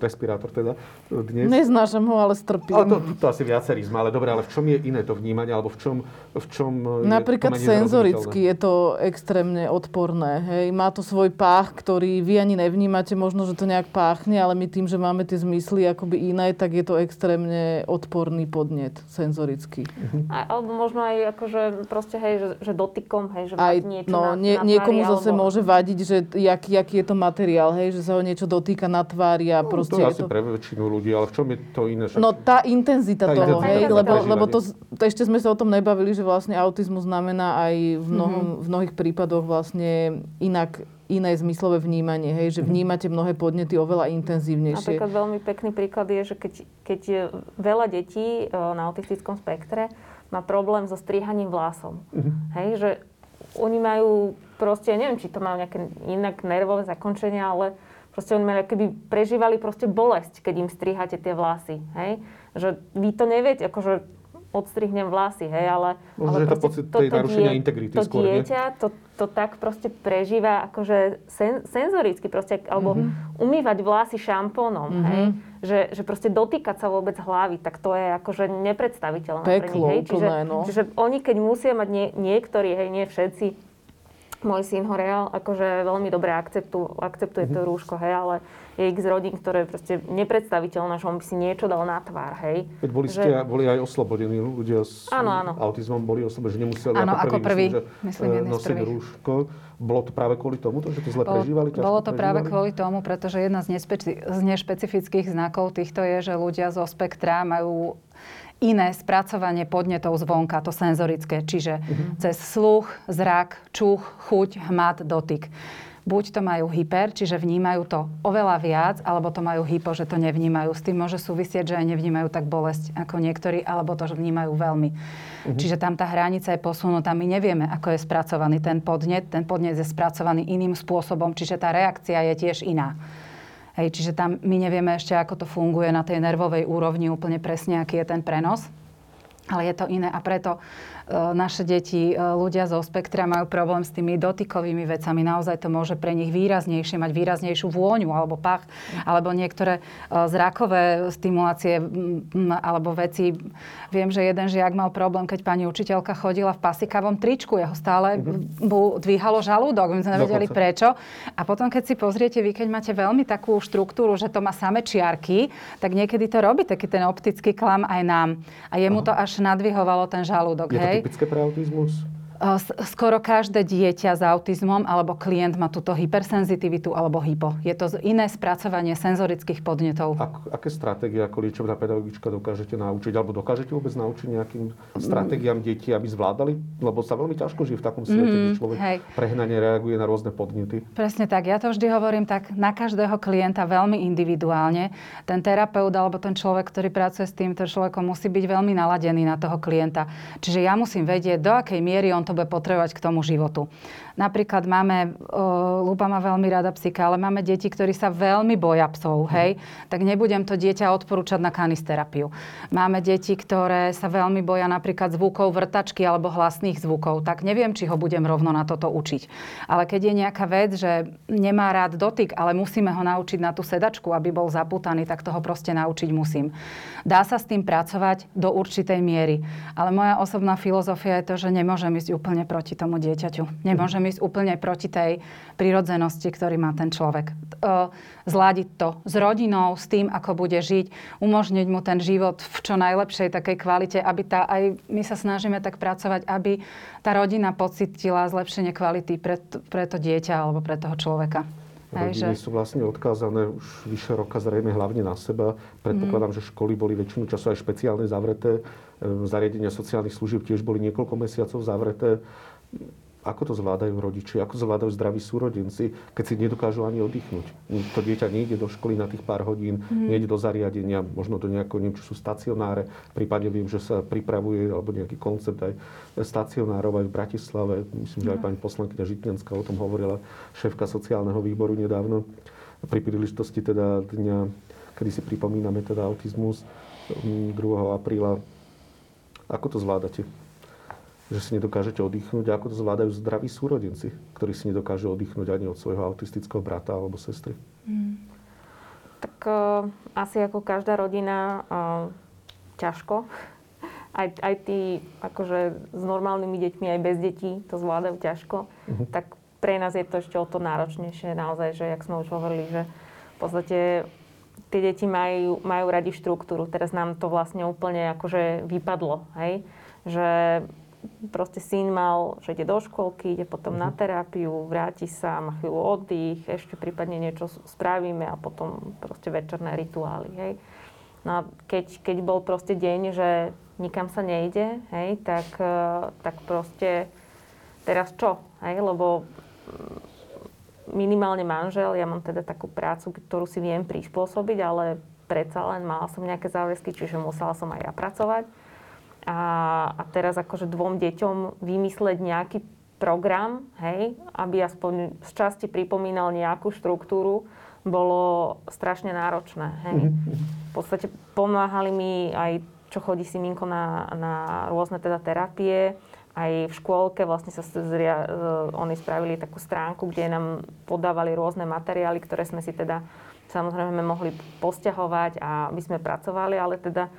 respirátor teda dnes. Neznášam ho, ale strpím. Ale to, to asi viacerí sme, ale dobre, ale v čom je iné to vnímanie, alebo v čom, v čom napríklad je to menej senzoricky je to extrémne odporné, hej. Má to svoj pách, ktorý vy ani nevnímate, možno, že to nejak páchne, ale my tým, že máme tie zmysly akoby iné, aj tak je to extrémne odporný podnet senzorický. A, alebo možno aj akože proste, hej, že, že dotykom, hej, že aj, niečo no, na, nie, na tvári. Niekomu zase alebo... môže vadiť, že jak, jaký je to materiál, hej, že sa ho niečo dotýka na tvári a no, proste to je asi to... pre väčšinu ľudí, ale v čom je to iné? Však... No tá intenzita tá toho, intenzita, hej, intenzita, lebo, lebo to, to ešte sme sa o tom nebavili, že vlastne autizmus znamená aj v, mnohom, mm-hmm. v mnohých prípadoch vlastne inak iné zmyslové vnímanie, hej, že vnímate mnohé podnety oveľa intenzívnejšie. Napríklad veľmi pekný príklad je, že keď, keď je veľa detí na autistickom spektre má problém so stríhaním vlásom. Uh-huh. Hej, že oni majú proste, neviem, či to majú nejaké inak nervové zakončenie, ale proste oni majú, keby prežívali proste bolesť, keď im stríhate tie vlasy, hej. Že vy to neviete, akože odstrihnem vlasy, hej, ale... Možno, ale že to pocit tej narušenia integrity skôr, nie? To dieťa, to, to tak proste prežíva akože sen, senzoricky proste, alebo mm-hmm. umývať vlasy šampónom, mm-hmm. hej, že, že proste dotýkať sa vôbec hlavy, tak to je akože nepredstaviteľné. Peklo, pre nich, hej, čiže, no. čiže oni, keď musia mať nie, niektorí, hej, nie všetci, môj syn ho reál, akože veľmi dobre akceptu, akceptuje mm-hmm. to rúško, hej, ale je ich z rodín, ktoré je proste nepredstaviteľné, že on by si niečo dal na tvár, hej. Veď boli, že... ste, boli aj oslobodení ľudia s áno, áno. autizmom, boli oslobodení, že nemuseli áno, ako prvý, ako prvý myslím, že, myslím, nosiť rúško. Bolo to práve kvôli tomu, to, že to zle bolo, prežívali? Bolo to prežívali? práve kvôli tomu, pretože jedna z, nespeci- z nešpecifických znakov týchto je, že ľudia zo spektra majú iné spracovanie podnetov zvonka, to senzorické, čiže uh-huh. cez sluch, zrak, čuch, chuť, hmat, dotyk. Buď to majú hyper, čiže vnímajú to oveľa viac, alebo to majú hypo, že to nevnímajú. S tým môže súvisieť, že aj nevnímajú tak bolesť ako niektorí, alebo to, že vnímajú veľmi. Uh-huh. Čiže tam tá hranica je posunutá. My nevieme, ako je spracovaný ten podnet. Ten podnet je spracovaný iným spôsobom, čiže tá reakcia je tiež iná. Hej, čiže tam my nevieme ešte, ako to funguje na tej nervovej úrovni úplne presne, aký je ten prenos. Ale je to iné a preto e, naše deti, e, ľudia zo spektra majú problém s tými dotykovými vecami. Naozaj to môže pre nich výraznejšie, mať výraznejšiu vôňu alebo pach, alebo niektoré e, zrakové stimulácie m, m, alebo veci. Viem, že jeden žiak mal problém, keď pani učiteľka chodila v pasikavom tričku. Jeho stále mu dvíhalo žalúdok. My sme nevedeli prečo. A potom, keď si pozriete, vy keď máte veľmi takú štruktúru, že to má same čiarky, tak niekedy to robí taký ten optický klam aj nám. A jemu to až nadvihovalo ten žalúdok. Je to hej. typické pre autizmus? Skoro každé dieťa s autizmom alebo klient má túto hypersenzitivitu alebo hypo. Je to iné spracovanie senzorických podnetov. A, aké stratégie ako liečebná pedagogička dokážete naučiť? Alebo dokážete vôbec naučiť nejakým stratégiám detí, aby zvládali? Lebo sa veľmi ťažko žije v takom svete, mm, kde človek hej. prehnane reaguje na rôzne podnety. Presne tak. Ja to vždy hovorím tak na každého klienta veľmi individuálne. Ten terapeut alebo ten človek, ktorý pracuje s týmto človekom, musí byť veľmi naladený na toho klienta. Čiže ja musím vedieť, do akej miery on to bude potrebovať k tomu životu. Napríklad máme, Ľuba má veľmi rada psíka, ale máme deti, ktorí sa veľmi boja psov, hej? Tak nebudem to dieťa odporúčať na kanisterapiu. Máme deti, ktoré sa veľmi boja napríklad zvukov vrtačky alebo hlasných zvukov, tak neviem, či ho budem rovno na toto učiť. Ale keď je nejaká vec, že nemá rád dotyk, ale musíme ho naučiť na tú sedačku, aby bol zapútaný, tak toho proste naučiť musím. Dá sa s tým pracovať do určitej miery. Ale moja osobná filozofia je to, že nemôžem ísť úplne proti tomu dieťaťu. Nemôžem ísť úplne proti tej prirodzenosti, ktorý má ten človek. Zladiť to s rodinou, s tým, ako bude žiť, umožniť mu ten život v čo najlepšej takej kvalite, aby tá, aj my sa snažíme tak pracovať, aby tá rodina pocítila zlepšenie kvality pre, pre to dieťa alebo pre toho človeka. Rodiny sú vlastne odkázané už vyše roka zrejme hlavne na seba. Predpokladám, mm. že školy boli väčšinu času aj špeciálne zavreté. Zariadenia sociálnych služieb tiež boli niekoľko mesiacov zavreté. Ako to zvládajú rodičia? Ako zvládajú zdraví súrodenci, keď si nedokážu ani oddychnúť? To dieťa nejde do školy na tých pár hodín, mm. nejde do zariadenia, možno do nejakého, neviem, čo sú stacionáre. Prípadne viem, že sa pripravuje alebo nejaký koncept aj stacionárov aj v Bratislave. Myslím, že aj pani poslankyňa Žitňanská o tom hovorila, šéfka sociálneho výboru nedávno. Pri príležitosti teda dňa, kedy si pripomíname teda autizmus, druhého apríla. Ako to zvládate? Že si nedokážete oddychnúť, ako to zvládajú zdraví súrodenci, ktorí si nedokážu oddychnúť ani od svojho autistického brata alebo sestry? Mm. Tak uh, asi ako každá rodina uh, ťažko. Aj, aj tí akože s normálnymi deťmi, aj bez detí to zvládajú ťažko. Uh-huh. Tak pre nás je to ešte o to náročnejšie naozaj, že jak sme už hovorili, že v podstate tie deti majú, majú radi štruktúru. Teraz nám to vlastne úplne akože vypadlo, hej? Že proste syn mal, že ide do školky, ide potom na terapiu, vráti sa, má chvíľu oddych, ešte prípadne niečo spravíme a potom proste večerné rituály, hej? No a keď, keď bol proste deň, že nikam sa nejde, hej, tak, tak proste teraz čo, hej? Lebo minimálne manžel, ja mám teda takú prácu, ktorú si viem prispôsobiť, ale predsa len mala som nejaké záväzky, čiže musela som aj ja pracovať. A, a teraz akože dvom deťom vymysleť nejaký program, hej, aby aspoň z časti pripomínal nejakú štruktúru, bolo strašne náročné, hej. V podstate pomáhali mi aj, čo chodí Siminko na, na rôzne teda terapie, aj v škôlke vlastne sa zria, oni spravili takú stránku, kde nám podávali rôzne materiály, ktoré sme si teda samozrejme mohli posťahovať a my sme pracovali, ale teda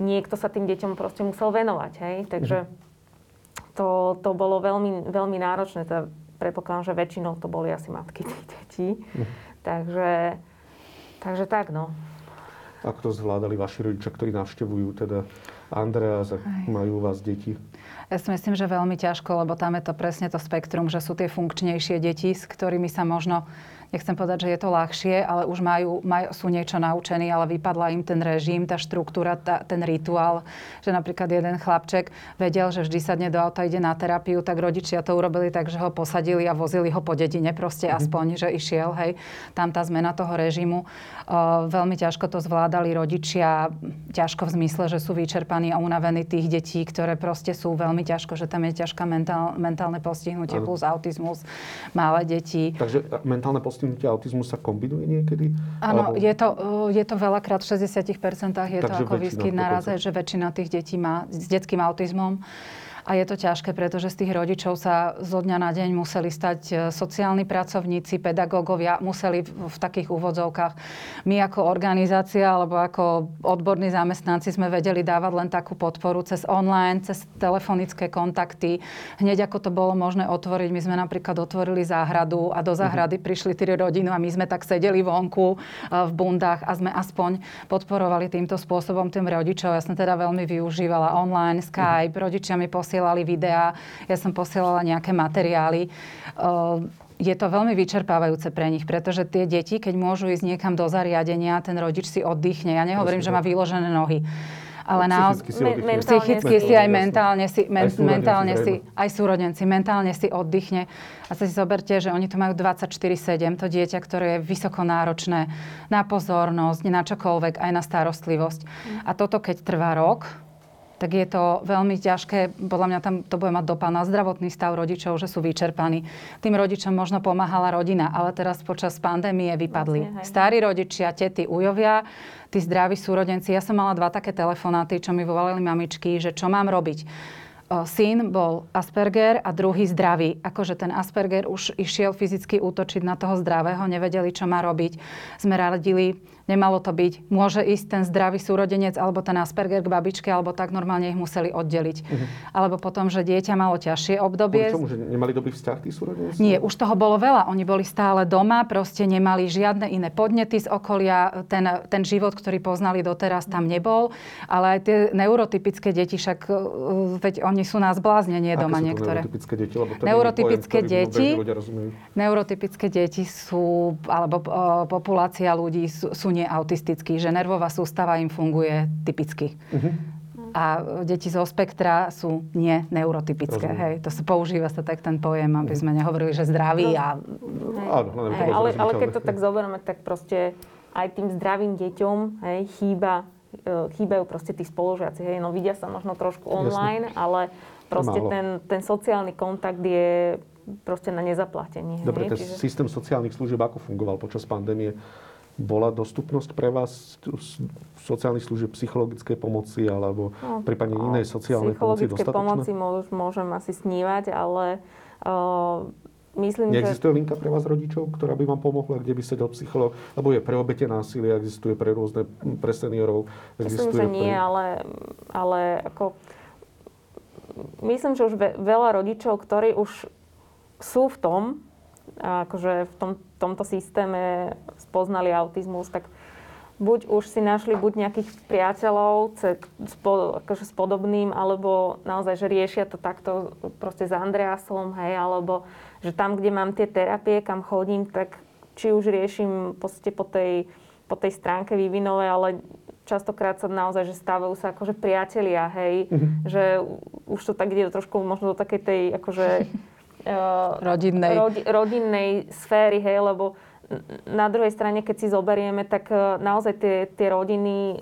niekto sa tým deťom proste musel venovať, hej. Takže to, to bolo veľmi, veľmi náročné. Teda predpokladám, že väčšinou to boli asi matky tých detí. Mm. Takže, takže tak, no. Ako to zvládali vaši rodičia, ktorí navštevujú teda Andreas, majú u vás deti? Ja si myslím, že veľmi ťažko, lebo tam je to presne to spektrum, že sú tie funkčnejšie deti, s ktorými sa možno, nechcem povedať, že je to ľahšie, ale už majú, majú, sú niečo naučení, ale vypadla im ten režim, tá štruktúra, tá, ten rituál. Že napríklad jeden chlapček vedel, že vždy sadne do auta, ide na terapiu, tak rodičia to urobili tak, že ho posadili a vozili ho po dedine, proste mm-hmm. aspoň, že išiel, hej. Tam tá zmena toho režimu. Uh, veľmi ťažko to zvládali rodičia, ťažko v zmysle, že sú vyčerpaní a unavení tých detí, ktoré proste sú veľmi ťažko, že tam je ťažké mentál, mentálne postihnutie ano. Plus autizmus, malé deti. Takže mentálne postihnutie a autizmus sa kombinuje niekedy? Áno, alebo... je, to, je to veľakrát v šesťdesiat percent je takže to ako výskyt narazí, že väčšina tých detí má s detským autizmom. A je to ťažké, pretože z tých rodičov sa zo dňa na deň museli stať sociálni pracovníci, pedagógovia, museli v takých úvodzovkách. My ako organizácia alebo ako odborní zamestnanci sme vedeli dávať len takú podporu cez online, cez telefonické kontakty. Hneď ako to bolo možné otvoriť, my sme napríklad otvorili záhradu a do záhrady mhm. prišli tri rodiny a my sme tak sedeli vonku v bundách a sme aspoň podporovali týmto spôsobom tým rodičov. Ja som teda veľmi využívala online, Skype, mhm. rodičia mi posielali posielali videá, ja som posielala nejaké materiály. Je to veľmi vyčerpávajúce pre nich, pretože tie deti, keď môžu ísť niekam do zariadenia, ten rodič si oddychne. Ja nehovorím, že má vyložené nohy. Ale psychicky, si, men- mentálne psychicky si, si aj mentálne si, men- aj mentálne si, aj súrodenci, mentálne si oddychne. A sa si zoberte, že oni to majú dvadsaťštyri sedem, to dieťa, ktoré je vysoko náročné na pozornosť, na čokoľvek, aj na starostlivosť. A toto, keď trvá rok, tak je to veľmi ťažké. Podľa mňa tam to bude mať dopad na zdravotný stav rodičov, že sú vyčerpaní. Tým rodičom možno pomáhala rodina, ale teraz počas pandémie vypadli. Vlastne, starí rodičia, tety, ujovia, tí zdraví súrodenci. Ja som mala dva také telefonáty, čo mi volali mamičky, že čo mám robiť. Syn bol Asperger a druhý zdravý. Akože ten Asperger už išiel fyzicky útočiť na toho zdravého, nevedeli, čo má robiť. Sme radili, nemalo to byť. Môže ísť ten zdravý súrodenec alebo ten Asperger k babičke, alebo tak normálne ich museli oddeliť. Uh-huh. Alebo potom, že dieťa malo ťažšie obdobie. Kvôli čomu, že nemali dobrý vzťah tí súrodenci? Nie, už toho bolo veľa. Oni boli stále doma, proste nemali žiadne iné podnety z okolia. Ten, ten život, ktorý poznali doteraz, tam nebol. Ale aj tie neurotypické deti, však veď oni sú na zbláznenie doma niektoré. Aké sú to neurotypické deti? Pojem, neurotypické deti sú, alebo uh, populácia ľudí sú, sú neautistickí, že nervová sústava im funguje typicky. Uh-huh. A deti zo spektra sú nie neurotypické. Hej, to sa používa sa tak ten pojem, aby sme nehovorili, že zdraví a... Áno, hej, ale, ale keď to tak zoberieme, tak proste aj tým zdravým deťom hej, chýba chýbajú proste tí spolužiaci, hej, no vidia sa možno trošku online, Jasne. Ale proste ten, ten sociálny kontakt je proste na nezaplatení. Dobre, hej, ten čiže... systém sociálnych služieb, ako fungoval počas pandémie? Bola dostupnosť pre vás sociálnych služieb, psychologickej pomoci alebo no, prípadne inej sociálnej pomoci dostatočná? Psychologické pomoci môžem asi snívať, ale uh, myslím, neexistuje že... linka pre vás rodičov, ktorá by vám pomohla, kde by sedel psychológ? Lebo je pre obete násilia, existuje pre rôzne, pre seniorov? Myslím, že nie, pre... ale, ale ako... Myslím, že už veľa rodičov, ktorí už sú v tom, akože v tom, tomto systéme spoznali autizmus, tak buď už si našli buď nejakých priateľov akože s podobným, alebo naozaj, že riešia to takto proste s Andreasom, hej, alebo že tam, kde mám tie terapie, kam chodím, tak či už riešim proste po tej, po tej stránke vývinovej, ale častokrát sa naozaj, že stávajú sa akože priatelia, hej, mm-hmm. že už to tak ide trošku možno do takej tej akože rodinnej. Rodi, rodinnej sféry, hej, lebo na druhej strane, keď si zoberieme, tak naozaj tie, tie rodiny,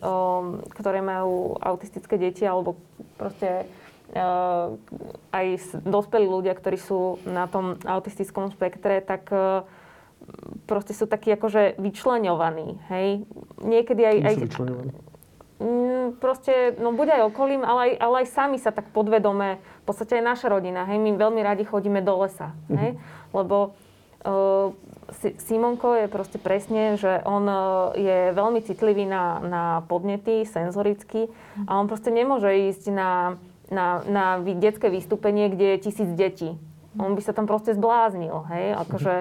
ktoré majú autistické deti, alebo proste aj dospelí ľudia, ktorí sú na tom autistickom spektre, tak proste sú takí akože vyčleňovaní, hej. Niekedy aj... aj proste, no buď aj okolím, ale aj, ale aj sami sa tak podvedome, v podstate aj naša rodina, hej, my veľmi radi chodíme do lesa, hej, lebo Uh, Simonko je proste presne, že on uh, je veľmi citlivý na, na podnety, senzoricky a on proste nemôže ísť na, na, na detské vystúpenie, kde je tisíc detí. On by sa tam proste zbláznil, hej, akože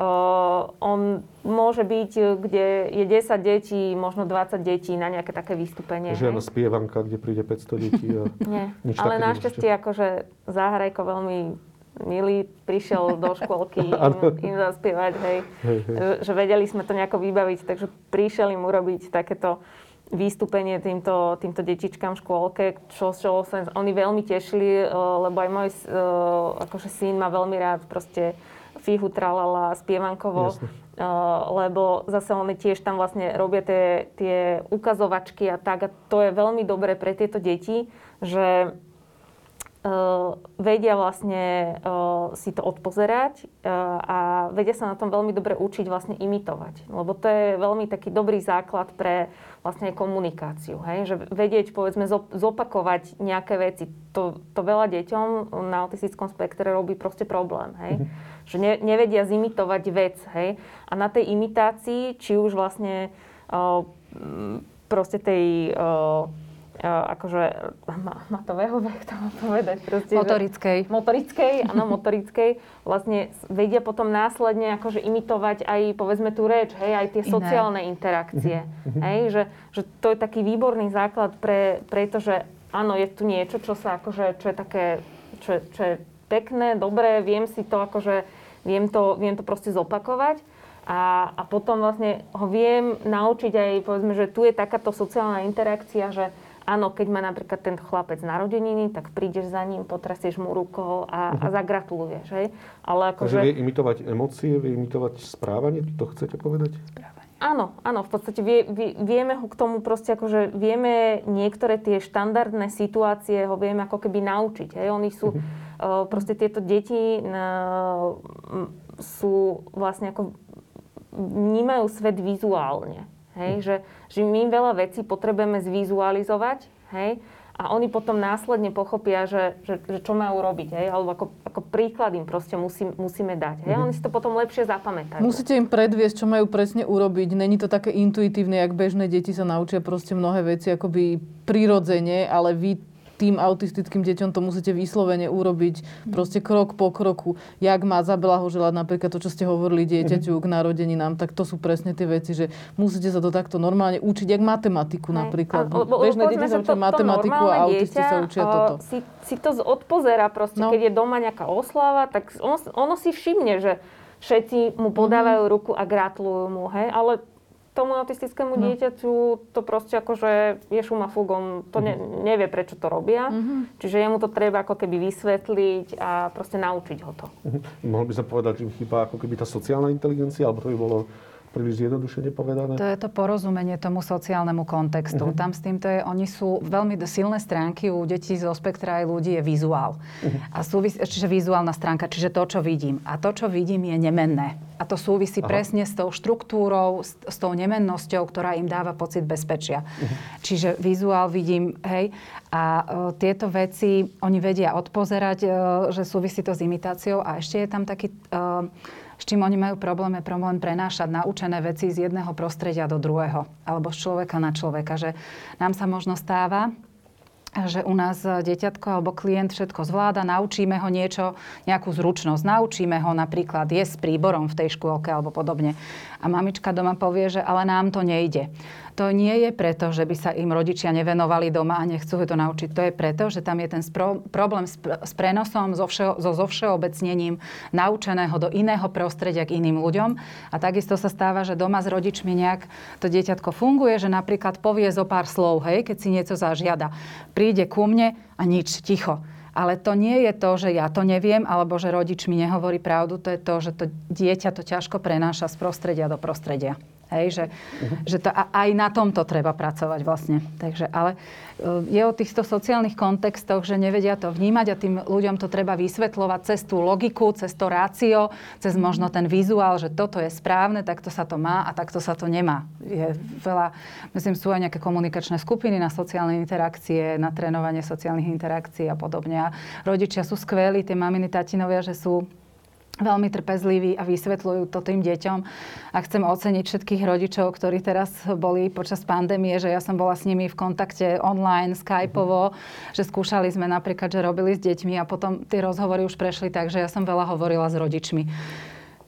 uh, on môže byť, kde je desať detí, možno dvadsať detí na nejaké také vystúpenie. Žiadna spievanka, kde príde päťsto detí a nie, nič také. Ale našťastie akože Zahrajko veľmi milý, prišiel do škôlky im, im zaspievať, hej. Hej, hej. Že vedeli sme to nejako vybaviť, takže prišiel im urobiť takéto výstupenie týmto, týmto detičkám v škôlke, čo, čo sa oni veľmi tešili, lebo aj môj akože syn má veľmi rád proste fihu, tralala, spievankovo. Jasne. Lebo zase oni tiež tam vlastne robia tie, tie ukazovačky a tak a to je veľmi dobré pre tieto deti, že Uh, vedia vlastne uh, si to odpozerať uh, a vedia sa na tom veľmi dobre učiť vlastne imitovať. Lebo to je veľmi taký dobrý základ pre vlastne komunikáciu, hej? Že vedieť, povedzme, zopakovať nejaké veci. To, to veľa deťom na autistickom spektre robí proste problém, hej? Mm-hmm. Že ne, nevedia zimitovať vec, hej? A na tej imitácii, či už vlastne uh, proste tej... Uh, akože matového, jak to mám povedať, proste, motorickej. Že, motorickej, áno, motorickej. Vlastne vedia potom následne akože imitovať aj, povedzme, tú reč, hej, aj tie Iné. sociálne interakcie. Mm-hmm. Hej, že, že to je taký výborný základ pre, pretože, áno, je tu niečo, čo sa akože, čo je také, čo, čo je pekné, dobré, viem si to akože, viem to, viem to proste zopakovať. A, a potom vlastne ho viem naučiť aj, povedzme, že tu je takáto sociálna interakcia, že áno, keď má napríklad ten chlapec narodeniny, tak prídeš za ním, potrasieš mu rukou a, a zagratuluješ, hej? Ale akože... Takže vie imitovať emócie, vie imitovať správanie, to chcete povedať? Správanie. Áno, áno, v podstate vie, vie, vieme ho k tomu proste akože, vieme niektoré tie štandardné situácie, ho vieme ako keby naučiť, hej? Oni sú, uh-huh. uh, proste tieto deti uh, sú vlastne ako, vnímajú svet vizuálne. Hej, že, že my veľa vecí potrebujeme zvizualizovať, hej, a oni potom následne pochopia, že, že, že čo majú robiť, hej, alebo ako, ako príklad im proste musí, musíme dať. Hej, mm-hmm. Oni si to potom lepšie zapamätajú. Musíte im predviesť, čo majú presne urobiť. Není to také intuitívne, jak bežné deti sa naučia proste mnohé veci akoby prirodzene, ale vy tým autistickým deťom to musíte vyslovene urobiť proste krok po kroku. Jak má zablahoželať napríklad to, čo ste hovorili dieťaťu k narodeninám, tak to sú presne tie veci, že musíte sa to takto normálne učiť, jak matematiku napríklad. Bežné deti sa učia matematiku a autisti sa učia toto. Si, si to odpozerá proste, no. Keď je doma nejaká oslava, tak ono, ono si všimne, že všetci mu podávajú mm. ruku a gratulujú mu, hej, ale tomu autistickému no. dieťaťu to proste akože je šumafugom, to ne, nevie, prečo to robia. Mm-hmm. Čiže jemu to treba ako keby vysvetliť a proste naučiť ho to. Mm-hmm. Mohol by som povedať, že im chýba ako keby tá sociálna inteligencia, alebo to by bolo príliš zjednodušene povedané? To je to porozumenie tomu sociálnemu kontextu. Uh-huh. Tam s týmto je, oni sú veľmi silné stránky u detí zo spektra aj ľudí je vizuál. Uh-huh. A súvis, čiže vizuálna stránka, čiže to, čo vidím. A to, čo vidím, je nemenné. A to súvisí Aha. presne s tou štruktúrou, s, s tou nemennosťou, ktorá im dáva pocit bezpečia. Uh-huh. Čiže vizuál vidím, hej. A e, tieto veci, oni vedia odpozerať, e, že súvisí to s imitáciou. A ešte je tam taký... E, s čím oni majú problém, je problém prenášať naučené veci z jedného prostredia do druhého. Alebo z človeka na človeka. Že nám sa možno stáva, že u nás dieťatko alebo klient všetko zvláda, naučíme ho niečo, nejakú zručnosť. Naučíme ho napríklad jesť s príborom v tej škôlke alebo podobne. A mamička doma povie, že ale nám to nejde. To nie je preto, že by sa im rodičia nevenovali doma a nechcú to naučiť. To je preto, že tam je ten spro- problém s, pr- s prenosom, so, všeo- so zovšeobecnením naučeného do iného prostredia k iným ľuďom. A takisto sa stáva, že doma s rodičmi nejak to dieťatko funguje, že napríklad povie zo pár slov, hej, keď si niečo zažiada. Príde ku mne a nič, ticho. Ale to nie je to, že ja to neviem, alebo že rodič mi nehovorí pravdu. To je to, že to dieťa to ťažko prenáša z prostredia do prostredia. Hej, že, uh-huh. že to, a, aj na tomto treba pracovať vlastne. Takže, ale je o týchto sociálnych kontextoch, že nevedia to vnímať a tým ľuďom to treba vysvetľovať cez tú logiku, cez to rácio, cez možno ten vizuál, že toto je správne, takto sa to má a takto sa to nemá. Je veľa, myslím, sú aj nejaké komunikačné skupiny na sociálne interakcie, na trénovanie sociálnych interakcií a podobne. A rodičia sú skvelí, tie maminy, tatinovia, že sú veľmi trpezliví a vysvetľujú to tým deťom. A chcem oceniť všetkých rodičov, ktorí teraz boli počas pandémie, že ja som bola s nimi v kontakte online, skypovo, mm-hmm. že skúšali sme napríklad, že robili s deťmi a potom tie rozhovory už prešli tak, že ja som veľa hovorila s rodičmi.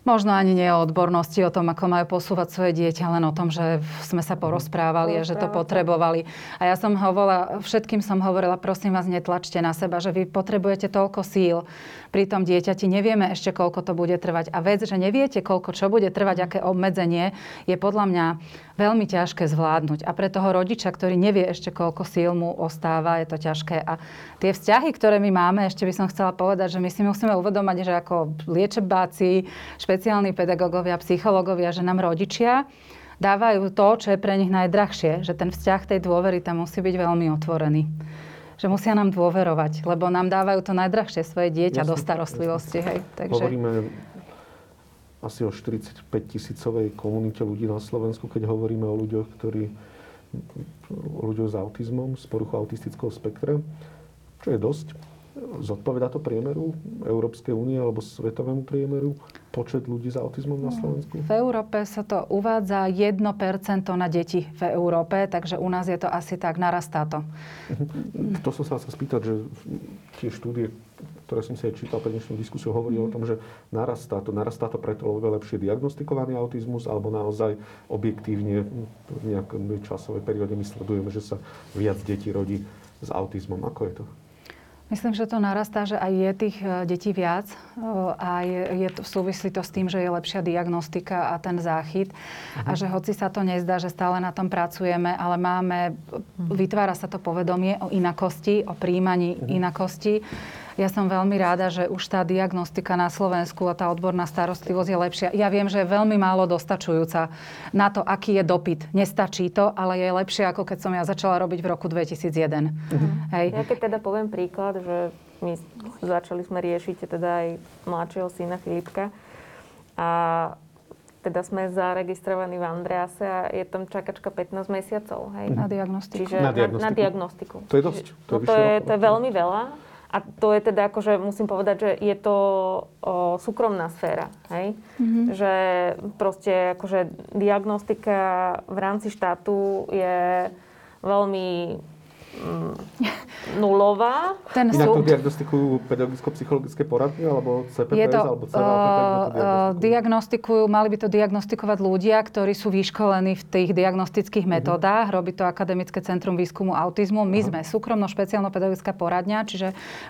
Možno ani nie o odbornosti, o tom, ako majú posúvať svoje dieťa, len o tom, že sme sa porozprávali a že to potrebovali. A ja som hovorila, všetkým som hovorila, prosím vás, netlačte na seba, že vy potrebujete toľko síl. Pri tom dieťati nevieme ešte, koľko to bude trvať. A vec, že neviete, koľko čo bude trvať, aké obmedzenie, je podľa mňa veľmi ťažké zvládnuť. A pre toho rodiča, ktorý nevie ešte, koľko síl mu ostáva, je to ťažké. A tie vzťahy, ktoré my máme, ešte by som chcela povedať, že my si musíme uvedomať, že ako liečebáci, špeciálni pedagógovia, psychológovia, že nám rodičia dávajú to, čo je pre nich najdrahšie. Že ten vzťah tej dôvery tam musí byť veľmi otvorený. Že musia nám dôverovať, lebo nám dávajú to najdrahšie svoje dieťa jasne, do starostlivosti. Hej. Takže hovoríme asi o štyridsaťpäť tisícovej komunite ľudí na Slovensku, keď hovoríme o ľuďoch, ktorí, o ľuďoch s autizmom, s poruchou autistického spektra, čo je dosť. Zodpovedá to priemeru Európskej únie alebo svetovému priemeru počet ľudí s autizmom na Slovensku? V Európe sa to uvádza jedno percento na deti v Európe, takže u nás je to asi tak, narastá to. To som sa chcel spýtať, že tie štúdie, ktoré som si aj čítal pre dnešnú diskusiu, hovorí mm. o tom, že narastá to. Narastá to preto, lebo je lepšie diagnostikovaný autizmus, alebo naozaj objektívne v nejakom časovej perióde my sledujeme, že sa viac detí rodí s autizmom. Ako je to? Myslím, že to narastá, že aj je tých detí viac a je, je to, súvislí to s tým, že je lepšia diagnostika a ten záchyt. Aha. A že hoci sa to nezdá, že stále na tom pracujeme, ale máme, vytvára sa to povedomie o inakosti, o prijímaní inakosti. Ja som veľmi ráda, že už tá diagnostika na Slovensku a tá odborná starostlivosť je lepšia. Ja viem, že je veľmi málo dostačujúca na to, aký je dopyt. Nestačí to, ale je lepšie, ako keď som ja začala robiť v roku dvetisícjeden. Mhm. Hej. Ja keď teda poviem príklad, že my začali sme riešiť teda aj mladšieho syna Filipka a teda sme zaregistrovaní v Andrease a je tam čakačka pätnásť mesiacov. Hej. Na diagnostiku. Čiže na, diagnostiku. Na, na diagnostiku. To je dosť. To je, no to je, to je veľmi veľa. A to je teda akože, musím povedať, že je to o, súkromná sféra, hej? Mm-hmm. Že proste akože diagnostika v rámci štátu je veľmi mm, nulová. Ten Inak sú... to diagnostikujú pedagogicko-psychologické poradne, alebo C P P S, to, alebo C V A P? Uh, diagnostikujú, mali by to diagnostikovať ľudia, ktorí sú vyškolení v tých diagnostických metodách. Mm-hmm. Robí to Akademické centrum výskumu autizmu. My Aha. sme súkromno-špeciálno-pedagogická poradňa, čiže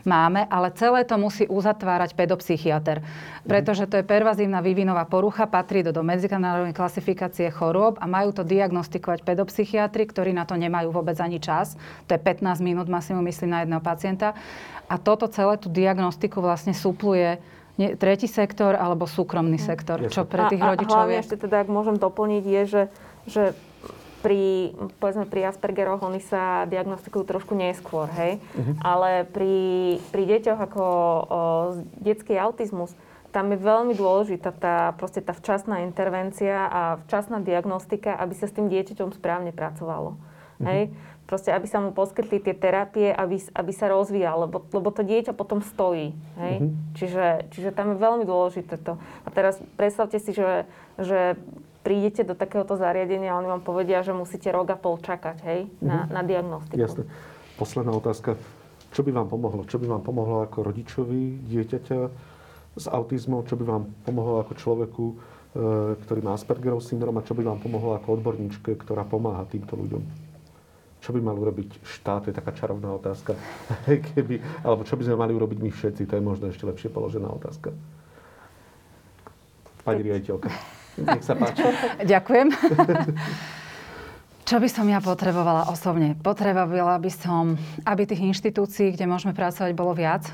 máme, ale celé to musí uzatvárať pedopsychiater. Pretože to je pervazívna vývinová porucha, patrí do, do medzinárodnej klasifikácie chorôb a majú to diagnostikovať pedopsychiatri, ktorí na to nemajú vôbec ani čas. To je pätnásť minút maximum, myslím, na jedného pacienta. A toto celé tú diagnostiku vlastne supluje tretí sektor alebo súkromný sektor, čo pre tých rodičov je. A hlavne ešte teda, ak môžem doplniť, je, že, že pri, povedzme, pri Aspergeroch oni sa diagnostikujú trošku neskôr, hej? Uh-huh. Ale pri, pri deťoch ako o, detský autizmus, tam je veľmi dôležitá tá, proste tá včasná intervencia a včasná diagnostika, aby sa s tým dieťaťom správne pracovalo. Uh-huh. Hej? Proste, aby sa mu poskytli tie terapie, aby, aby sa rozvíjal, lebo, lebo to dieťa potom stojí. Hej? Mm-hmm. Čiže, čiže tam je veľmi dôležité to. A teraz predstavte si, že, že prídete do takéhoto zariadenia a oni vám povedia, že musíte rok a pol čakať, hej? Mm-hmm. na, na diagnostiku. Jasne. Posledná otázka. Čo by vám pomohlo? Čo by vám pomohlo ako rodičovi dieťaťa s autizmom? Čo by vám pomohlo ako človeku, ktorý má Aspergerov syndróm a čo by vám pomohlo ako odborníčke, ktorá pomáha týmto ľuďom? Čo by mal urobiť štát? To je taká čarovná otázka. Keby, alebo čo by sme mali urobiť my všetci? To je možno ešte lepšie položená otázka. Pani riaditeľka, nech sa páči. Ďakujem. Čo by som ja potrebovala osobne? Potrebovala by som, aby tých inštitúcií, kde môžeme pracovať, bolo viac.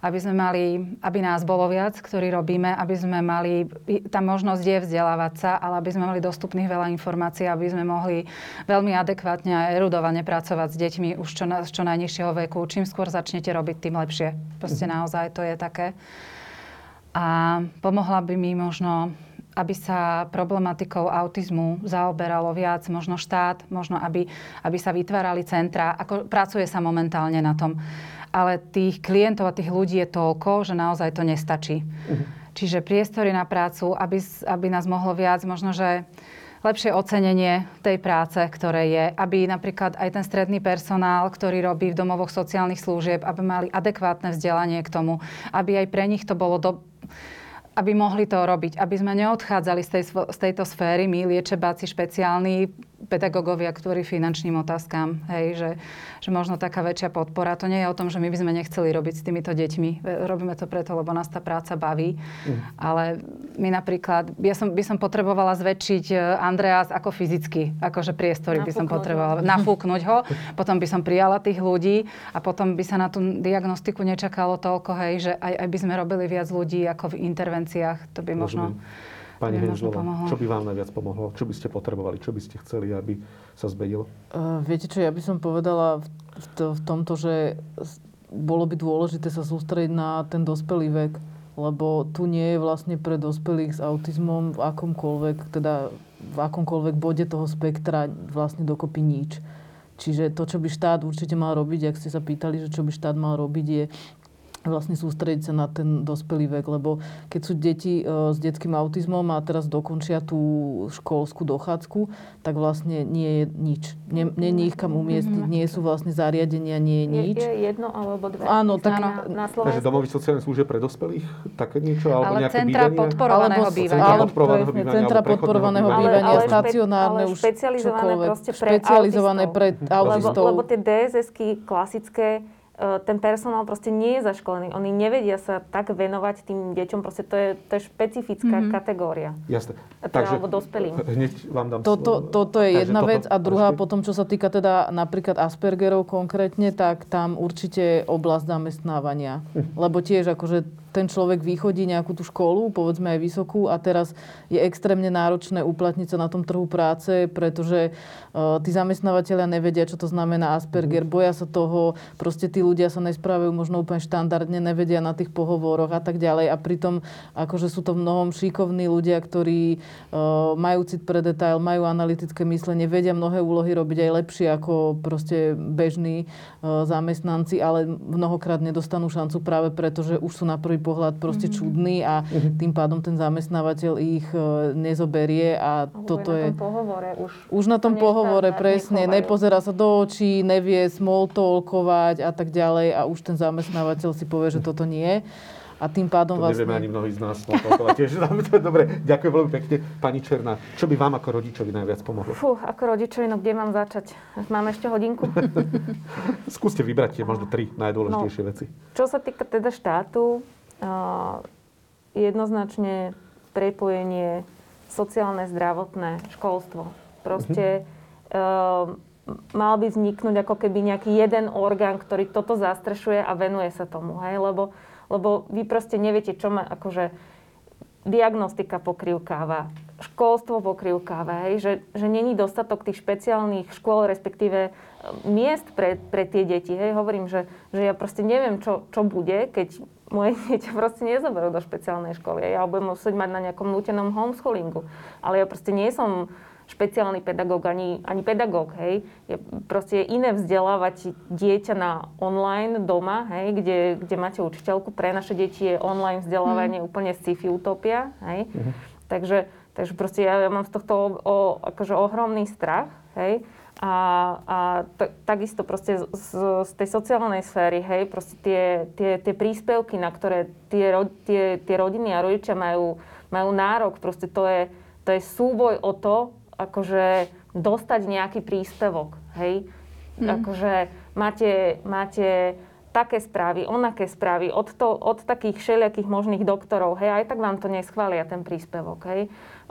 Aby sme mali, aby nás bolo viac, ktorí robíme, aby sme mali, tá možnosť je vzdelávať sa, ale aby sme mali dostupných veľa informácií, aby sme mohli veľmi adekvátne a erudovane pracovať s deťmi už čo, z čo najnižšieho veku. Čím skôr začnete robiť, tým lepšie. Proste naozaj to je také. A pomohla by mi možno, aby sa problematikou autizmu zaoberalo viac, možno štát, možno aby, aby sa vytvárali centra. Ako, pracuje sa momentálne na tom. Ale tých klientov a tých ľudí je toľko, že naozaj to nestačí. Uh-huh. Čiže priestory na prácu, aby, aby nás mohlo viac, možno, že lepšie ocenenie tej práce, ktoré je, aby napríklad aj ten stredný personál, ktorý robí v domovoch sociálnych služieb, aby mali adekvátne vzdelanie k tomu, aby aj pre nich to bolo do... aby mohli to robiť, aby sme neodchádzali z, tej, z tejto sféry, my liečebáci špeciálni pedagógovia, ktorí finančným otázkam, hej, že, že možno taká väčšia podpora. To nie je o tom, že my by sme nechceli robiť s týmito deťmi. Robíme to preto, lebo nás tá práca baví. Mm. Ale my napríklad, ja som, by som potrebovala zväčšiť Andreas ako fyzicky, akože priestory by som potrebovala. Nafúknuť ho, potom by som prijala tých ľudí a potom by sa na tú diagnostiku nečakalo toľko, hej, že aj, aj by sme robili viac ľudí ako v intervenciách. To by možno... Rozumiem. Pani Henzlova, čo by vám najviac pomohlo? Čo by ste potrebovali? Čo by ste chceli, aby sa zbedilo? Uh, viete čo, ja by som povedala v, to, v tomto, že bolo by dôležité sa sústrediť na ten dospelý vek, lebo tu nie je vlastne pre dospelých s autizmom v akomkoľvek, teda v akomkoľvek bode toho spektra vlastne dokopy nič. Čiže to, čo by štát určite mal robiť, ak ste sa pýtali, že čo by štát mal robiť, je vlastne sústrediť sa na ten dospelý vek, lebo keď sú deti e, s detským autizmom a teraz dokončia tú školskú dochádzku, tak vlastne nie je nič. Nie, nie, nie ich kam umiestniť, nie sú vlastne zariadenia, nie je nič. Je, je jedno alebo dve. Áno, tak na, na Slovensku. Takže domovy sociálne služieb pre dospelých? Také niečo? Alebo ale nejaké centra bývanie? Podporovaného bývania. Alebo centra podporovaného bývania, stacionárne, už špecializované proste pre špecializované autistov. Pre autistov. Lebo, lebo tie dé es esky klasické, ten personál proste nie je zaškolený. Oni nevedia sa tak venovať tým deťom. Proste to je, to je špecifická mm-hmm. kategória. Jasné. Takže, alebo dospelým. Hneď vám dám toto, toto je jedna toto, vec. A druhá, proste? Potom, čo sa týka teda napríklad Aspergerov konkrétne, tak tam určite oblasť zamestnávania. Hm. Lebo tiež akože ten človek vychodí nejakú tú školu, povedzme aj vysokú, a teraz je extrémne náročné uplatniť sa na tom trhu práce, pretože uh, tí zamestnávateľia nevedia, čo to znamená Asperger, boja sa toho, proste tí ľudia sa nesprávajú možno úplne štandardne, nevedia na tých pohovoroch a tak ďalej. A pritom akože sú to mnohom šikovní ľudia, ktorí uh, majú cit pre detail, majú analytické myslenie, vedia mnohé úlohy robiť aj lepšie ako proste bežní uh, zamestnanci, ale mnohokrát nedostanú šancu práve preto, že už sú na prvý pohľad proste mm-hmm. čudný a mm-hmm. tým pádom ten zamestnávateľ ich e, nezoberie a Ahoj, toto je... Už na tom pohovore už... Už na tom pohovore, presne. Nechovajú. Nepozerá sa do očí, nevie small talkovať a tak ďalej a už ten zamestnávateľ si povie, že toto nie. A tým pádom to vlastne... To nevieme ani mnohí z nás small talkovať. Tiež nám to je dobre. Ďakujem veľmi pekne. Pani Černa, čo by vám ako rodičovi najviac pomohlo? Fú, ako rodičovi, no kde mám začať? Máme ešte hodinku? Skúste vybrať tie možno tri najdôležitejšie no, veci. Čo sa týka teda štátu, Uh, jednoznačne prepojenie sociálne, zdravotné, školstvo. Proste uh, mal by vzniknúť ako keby nejaký jeden orgán, ktorý toto zastrešuje a venuje sa tomu. Hej? Lebo, lebo vy proste neviete, čo má akože diagnostika pokrývkáva, školstvo pokrývkáva, hej? Že, že není dostatok tých špeciálnych škôl, respektíve miest pre, pre tie deti. Hej? Hovorím, že, že ja proste neviem, čo, čo bude, keď moje dieťa proste nezoberú do špeciálnej školy. Ja ho budem musieť mať na nejakom nútenom homeschoolingu. Ale ja proste nie som špeciálny pedagóg, ani, ani pedagóg, hej. Je proste iné vzdelávať dieťa na online doma, hej, kde, kde máte učiteľku. Pre naše deti je online vzdelávanie mm. úplne sci-fi utopia, hej. Mm. Takže, takže proste ja, ja mám z tohto o, o, akože ohromný strach, hej. A, a t- takisto proste z, z, z tej sociálnej sféry, hej, proste tie, tie, tie príspevky, na ktoré tie, ro- tie, tie rodiny a rodičia majú majú nárok. Proste to je, to je súboj o to, akože dostať nejaký príspevok, hej. Mm. Akože máte, máte také správy, onaké správy, od, to, od takých všelijakých možných doktorov, hej, aj tak vám to neschvália ten príspevok, hej.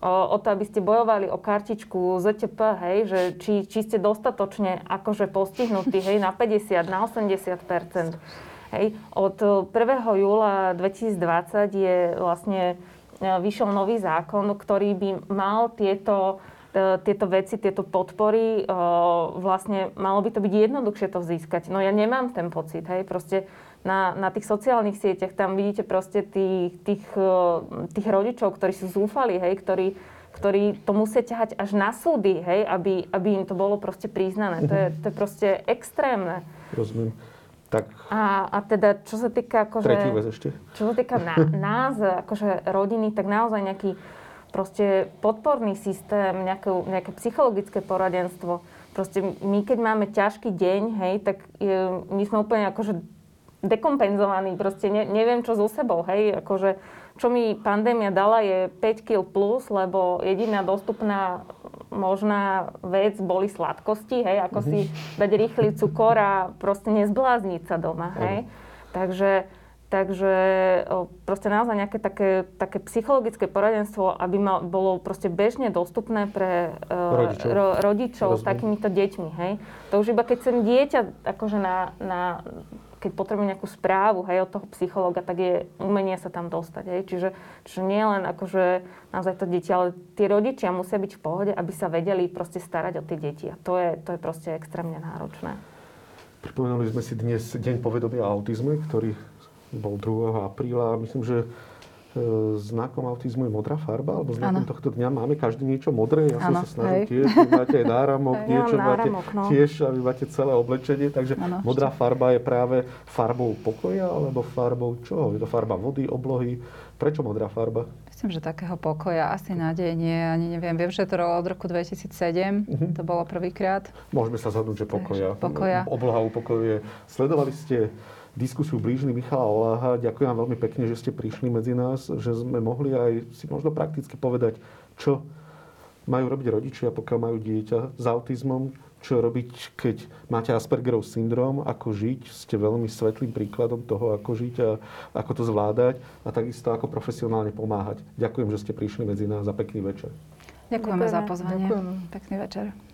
O, o to, aby ste bojovali o kartičku zet té pé, hej, že či, či ste dostatočne akože postihnutí, hej, na päťdesiat, na osemdesiat percent, hej. Od prvého júla dvetisícdvadsať je vlastne vyšiel nový zákon, ktorý by mal tieto tieto veci, tieto podpory, vlastne malo by to byť jednoduchšie to získať. No ja nemám ten pocit, hej, proste na, na tých sociálnych sieťach tam vidíte proste tých, tých, tých rodičov, ktorí sú zúfali, hej, ktorí, ktorí to musia ťahať až na súdy, hej, aby, aby im to bolo proste priznané. To je, to je proste extrémne. Rozumiem. Tak. A, a teda, čo sa týka akože... Tretiu vec ešte. Čo sa týka na, nás, akože rodiny, tak naozaj nejaký proste podporný systém, nejaké, nejaké psychologické poradenstvo. Proste my, keď máme ťažký deň, hej, tak je, my sme úplne akože dekompenzovaní. Proste ne, neviem, čo so sebou, hej. Akože, čo mi pandémia dala, je päť kíl plus, lebo jediná dostupná možná vec boli sladkosti, hej. Ako mm-hmm. si dať rýchly cukor a proste nezblázniť sa doma, hej. Mm. Takže... Takže proste naozaj nejaké také, také psychologické poradenstvo, aby ma, bolo proste bežne dostupné pre rodičov, ro, rodičov s takýmito deťmi, hej. To už iba keď sem dieťa, akože na, na, keď potrebujem nejakú správu, hej, od toho psychologa, tak je umenie sa tam dostať, hej. Čiže, čiže nie len akože naozaj to dieťa, ale tí rodičia musia byť v pohode, aby sa vedeli proste starať o tie deti. A to je, to je proste extrémne náročné. Pripomenuli sme si dnes Deň povedomia o autizme, ktorý bol druhého apríla. Myslím, že znakom autizmu je modrá farba, alebo znakom ano. Tohto dňa máme každý niečo modré. Ja ano. Som sa snažil tiež. Vy máte aj náramok, aj, niečo máte no. tiež a vy máte celé oblečenie. Takže ano, modrá ešte. Farba je práve farbou pokoja, alebo farbou čoho? Je to farba vody, oblohy? Prečo modrá farba? Myslím, že takého pokoja asi nádej nie. Ani neviem. Viem, že to od roku dvetisícsedem. Uh-huh. To bolo prvýkrát. Môžeme sa zhodnúť, že pokoja. Takže, pokoja. Obloha upokojuje. Sledovali ste diskusiu blížny Michala Oláha. Ďakujem veľmi pekne, že ste prišli medzi nás, že sme mohli aj si možno prakticky povedať, čo majú robiť rodičia, pokiaľ majú dieťa s autizmom, čo robiť, keď máte Aspergerov syndróm, ako žiť. Ste veľmi svetlým príkladom toho, ako žiť a ako to zvládať a takisto ako profesionálne pomáhať. Ďakujem, že ste prišli medzi nás a pekný večer. Ďakujeme, Ďakujeme za pozvanie. Ďakujem. Pekný večer.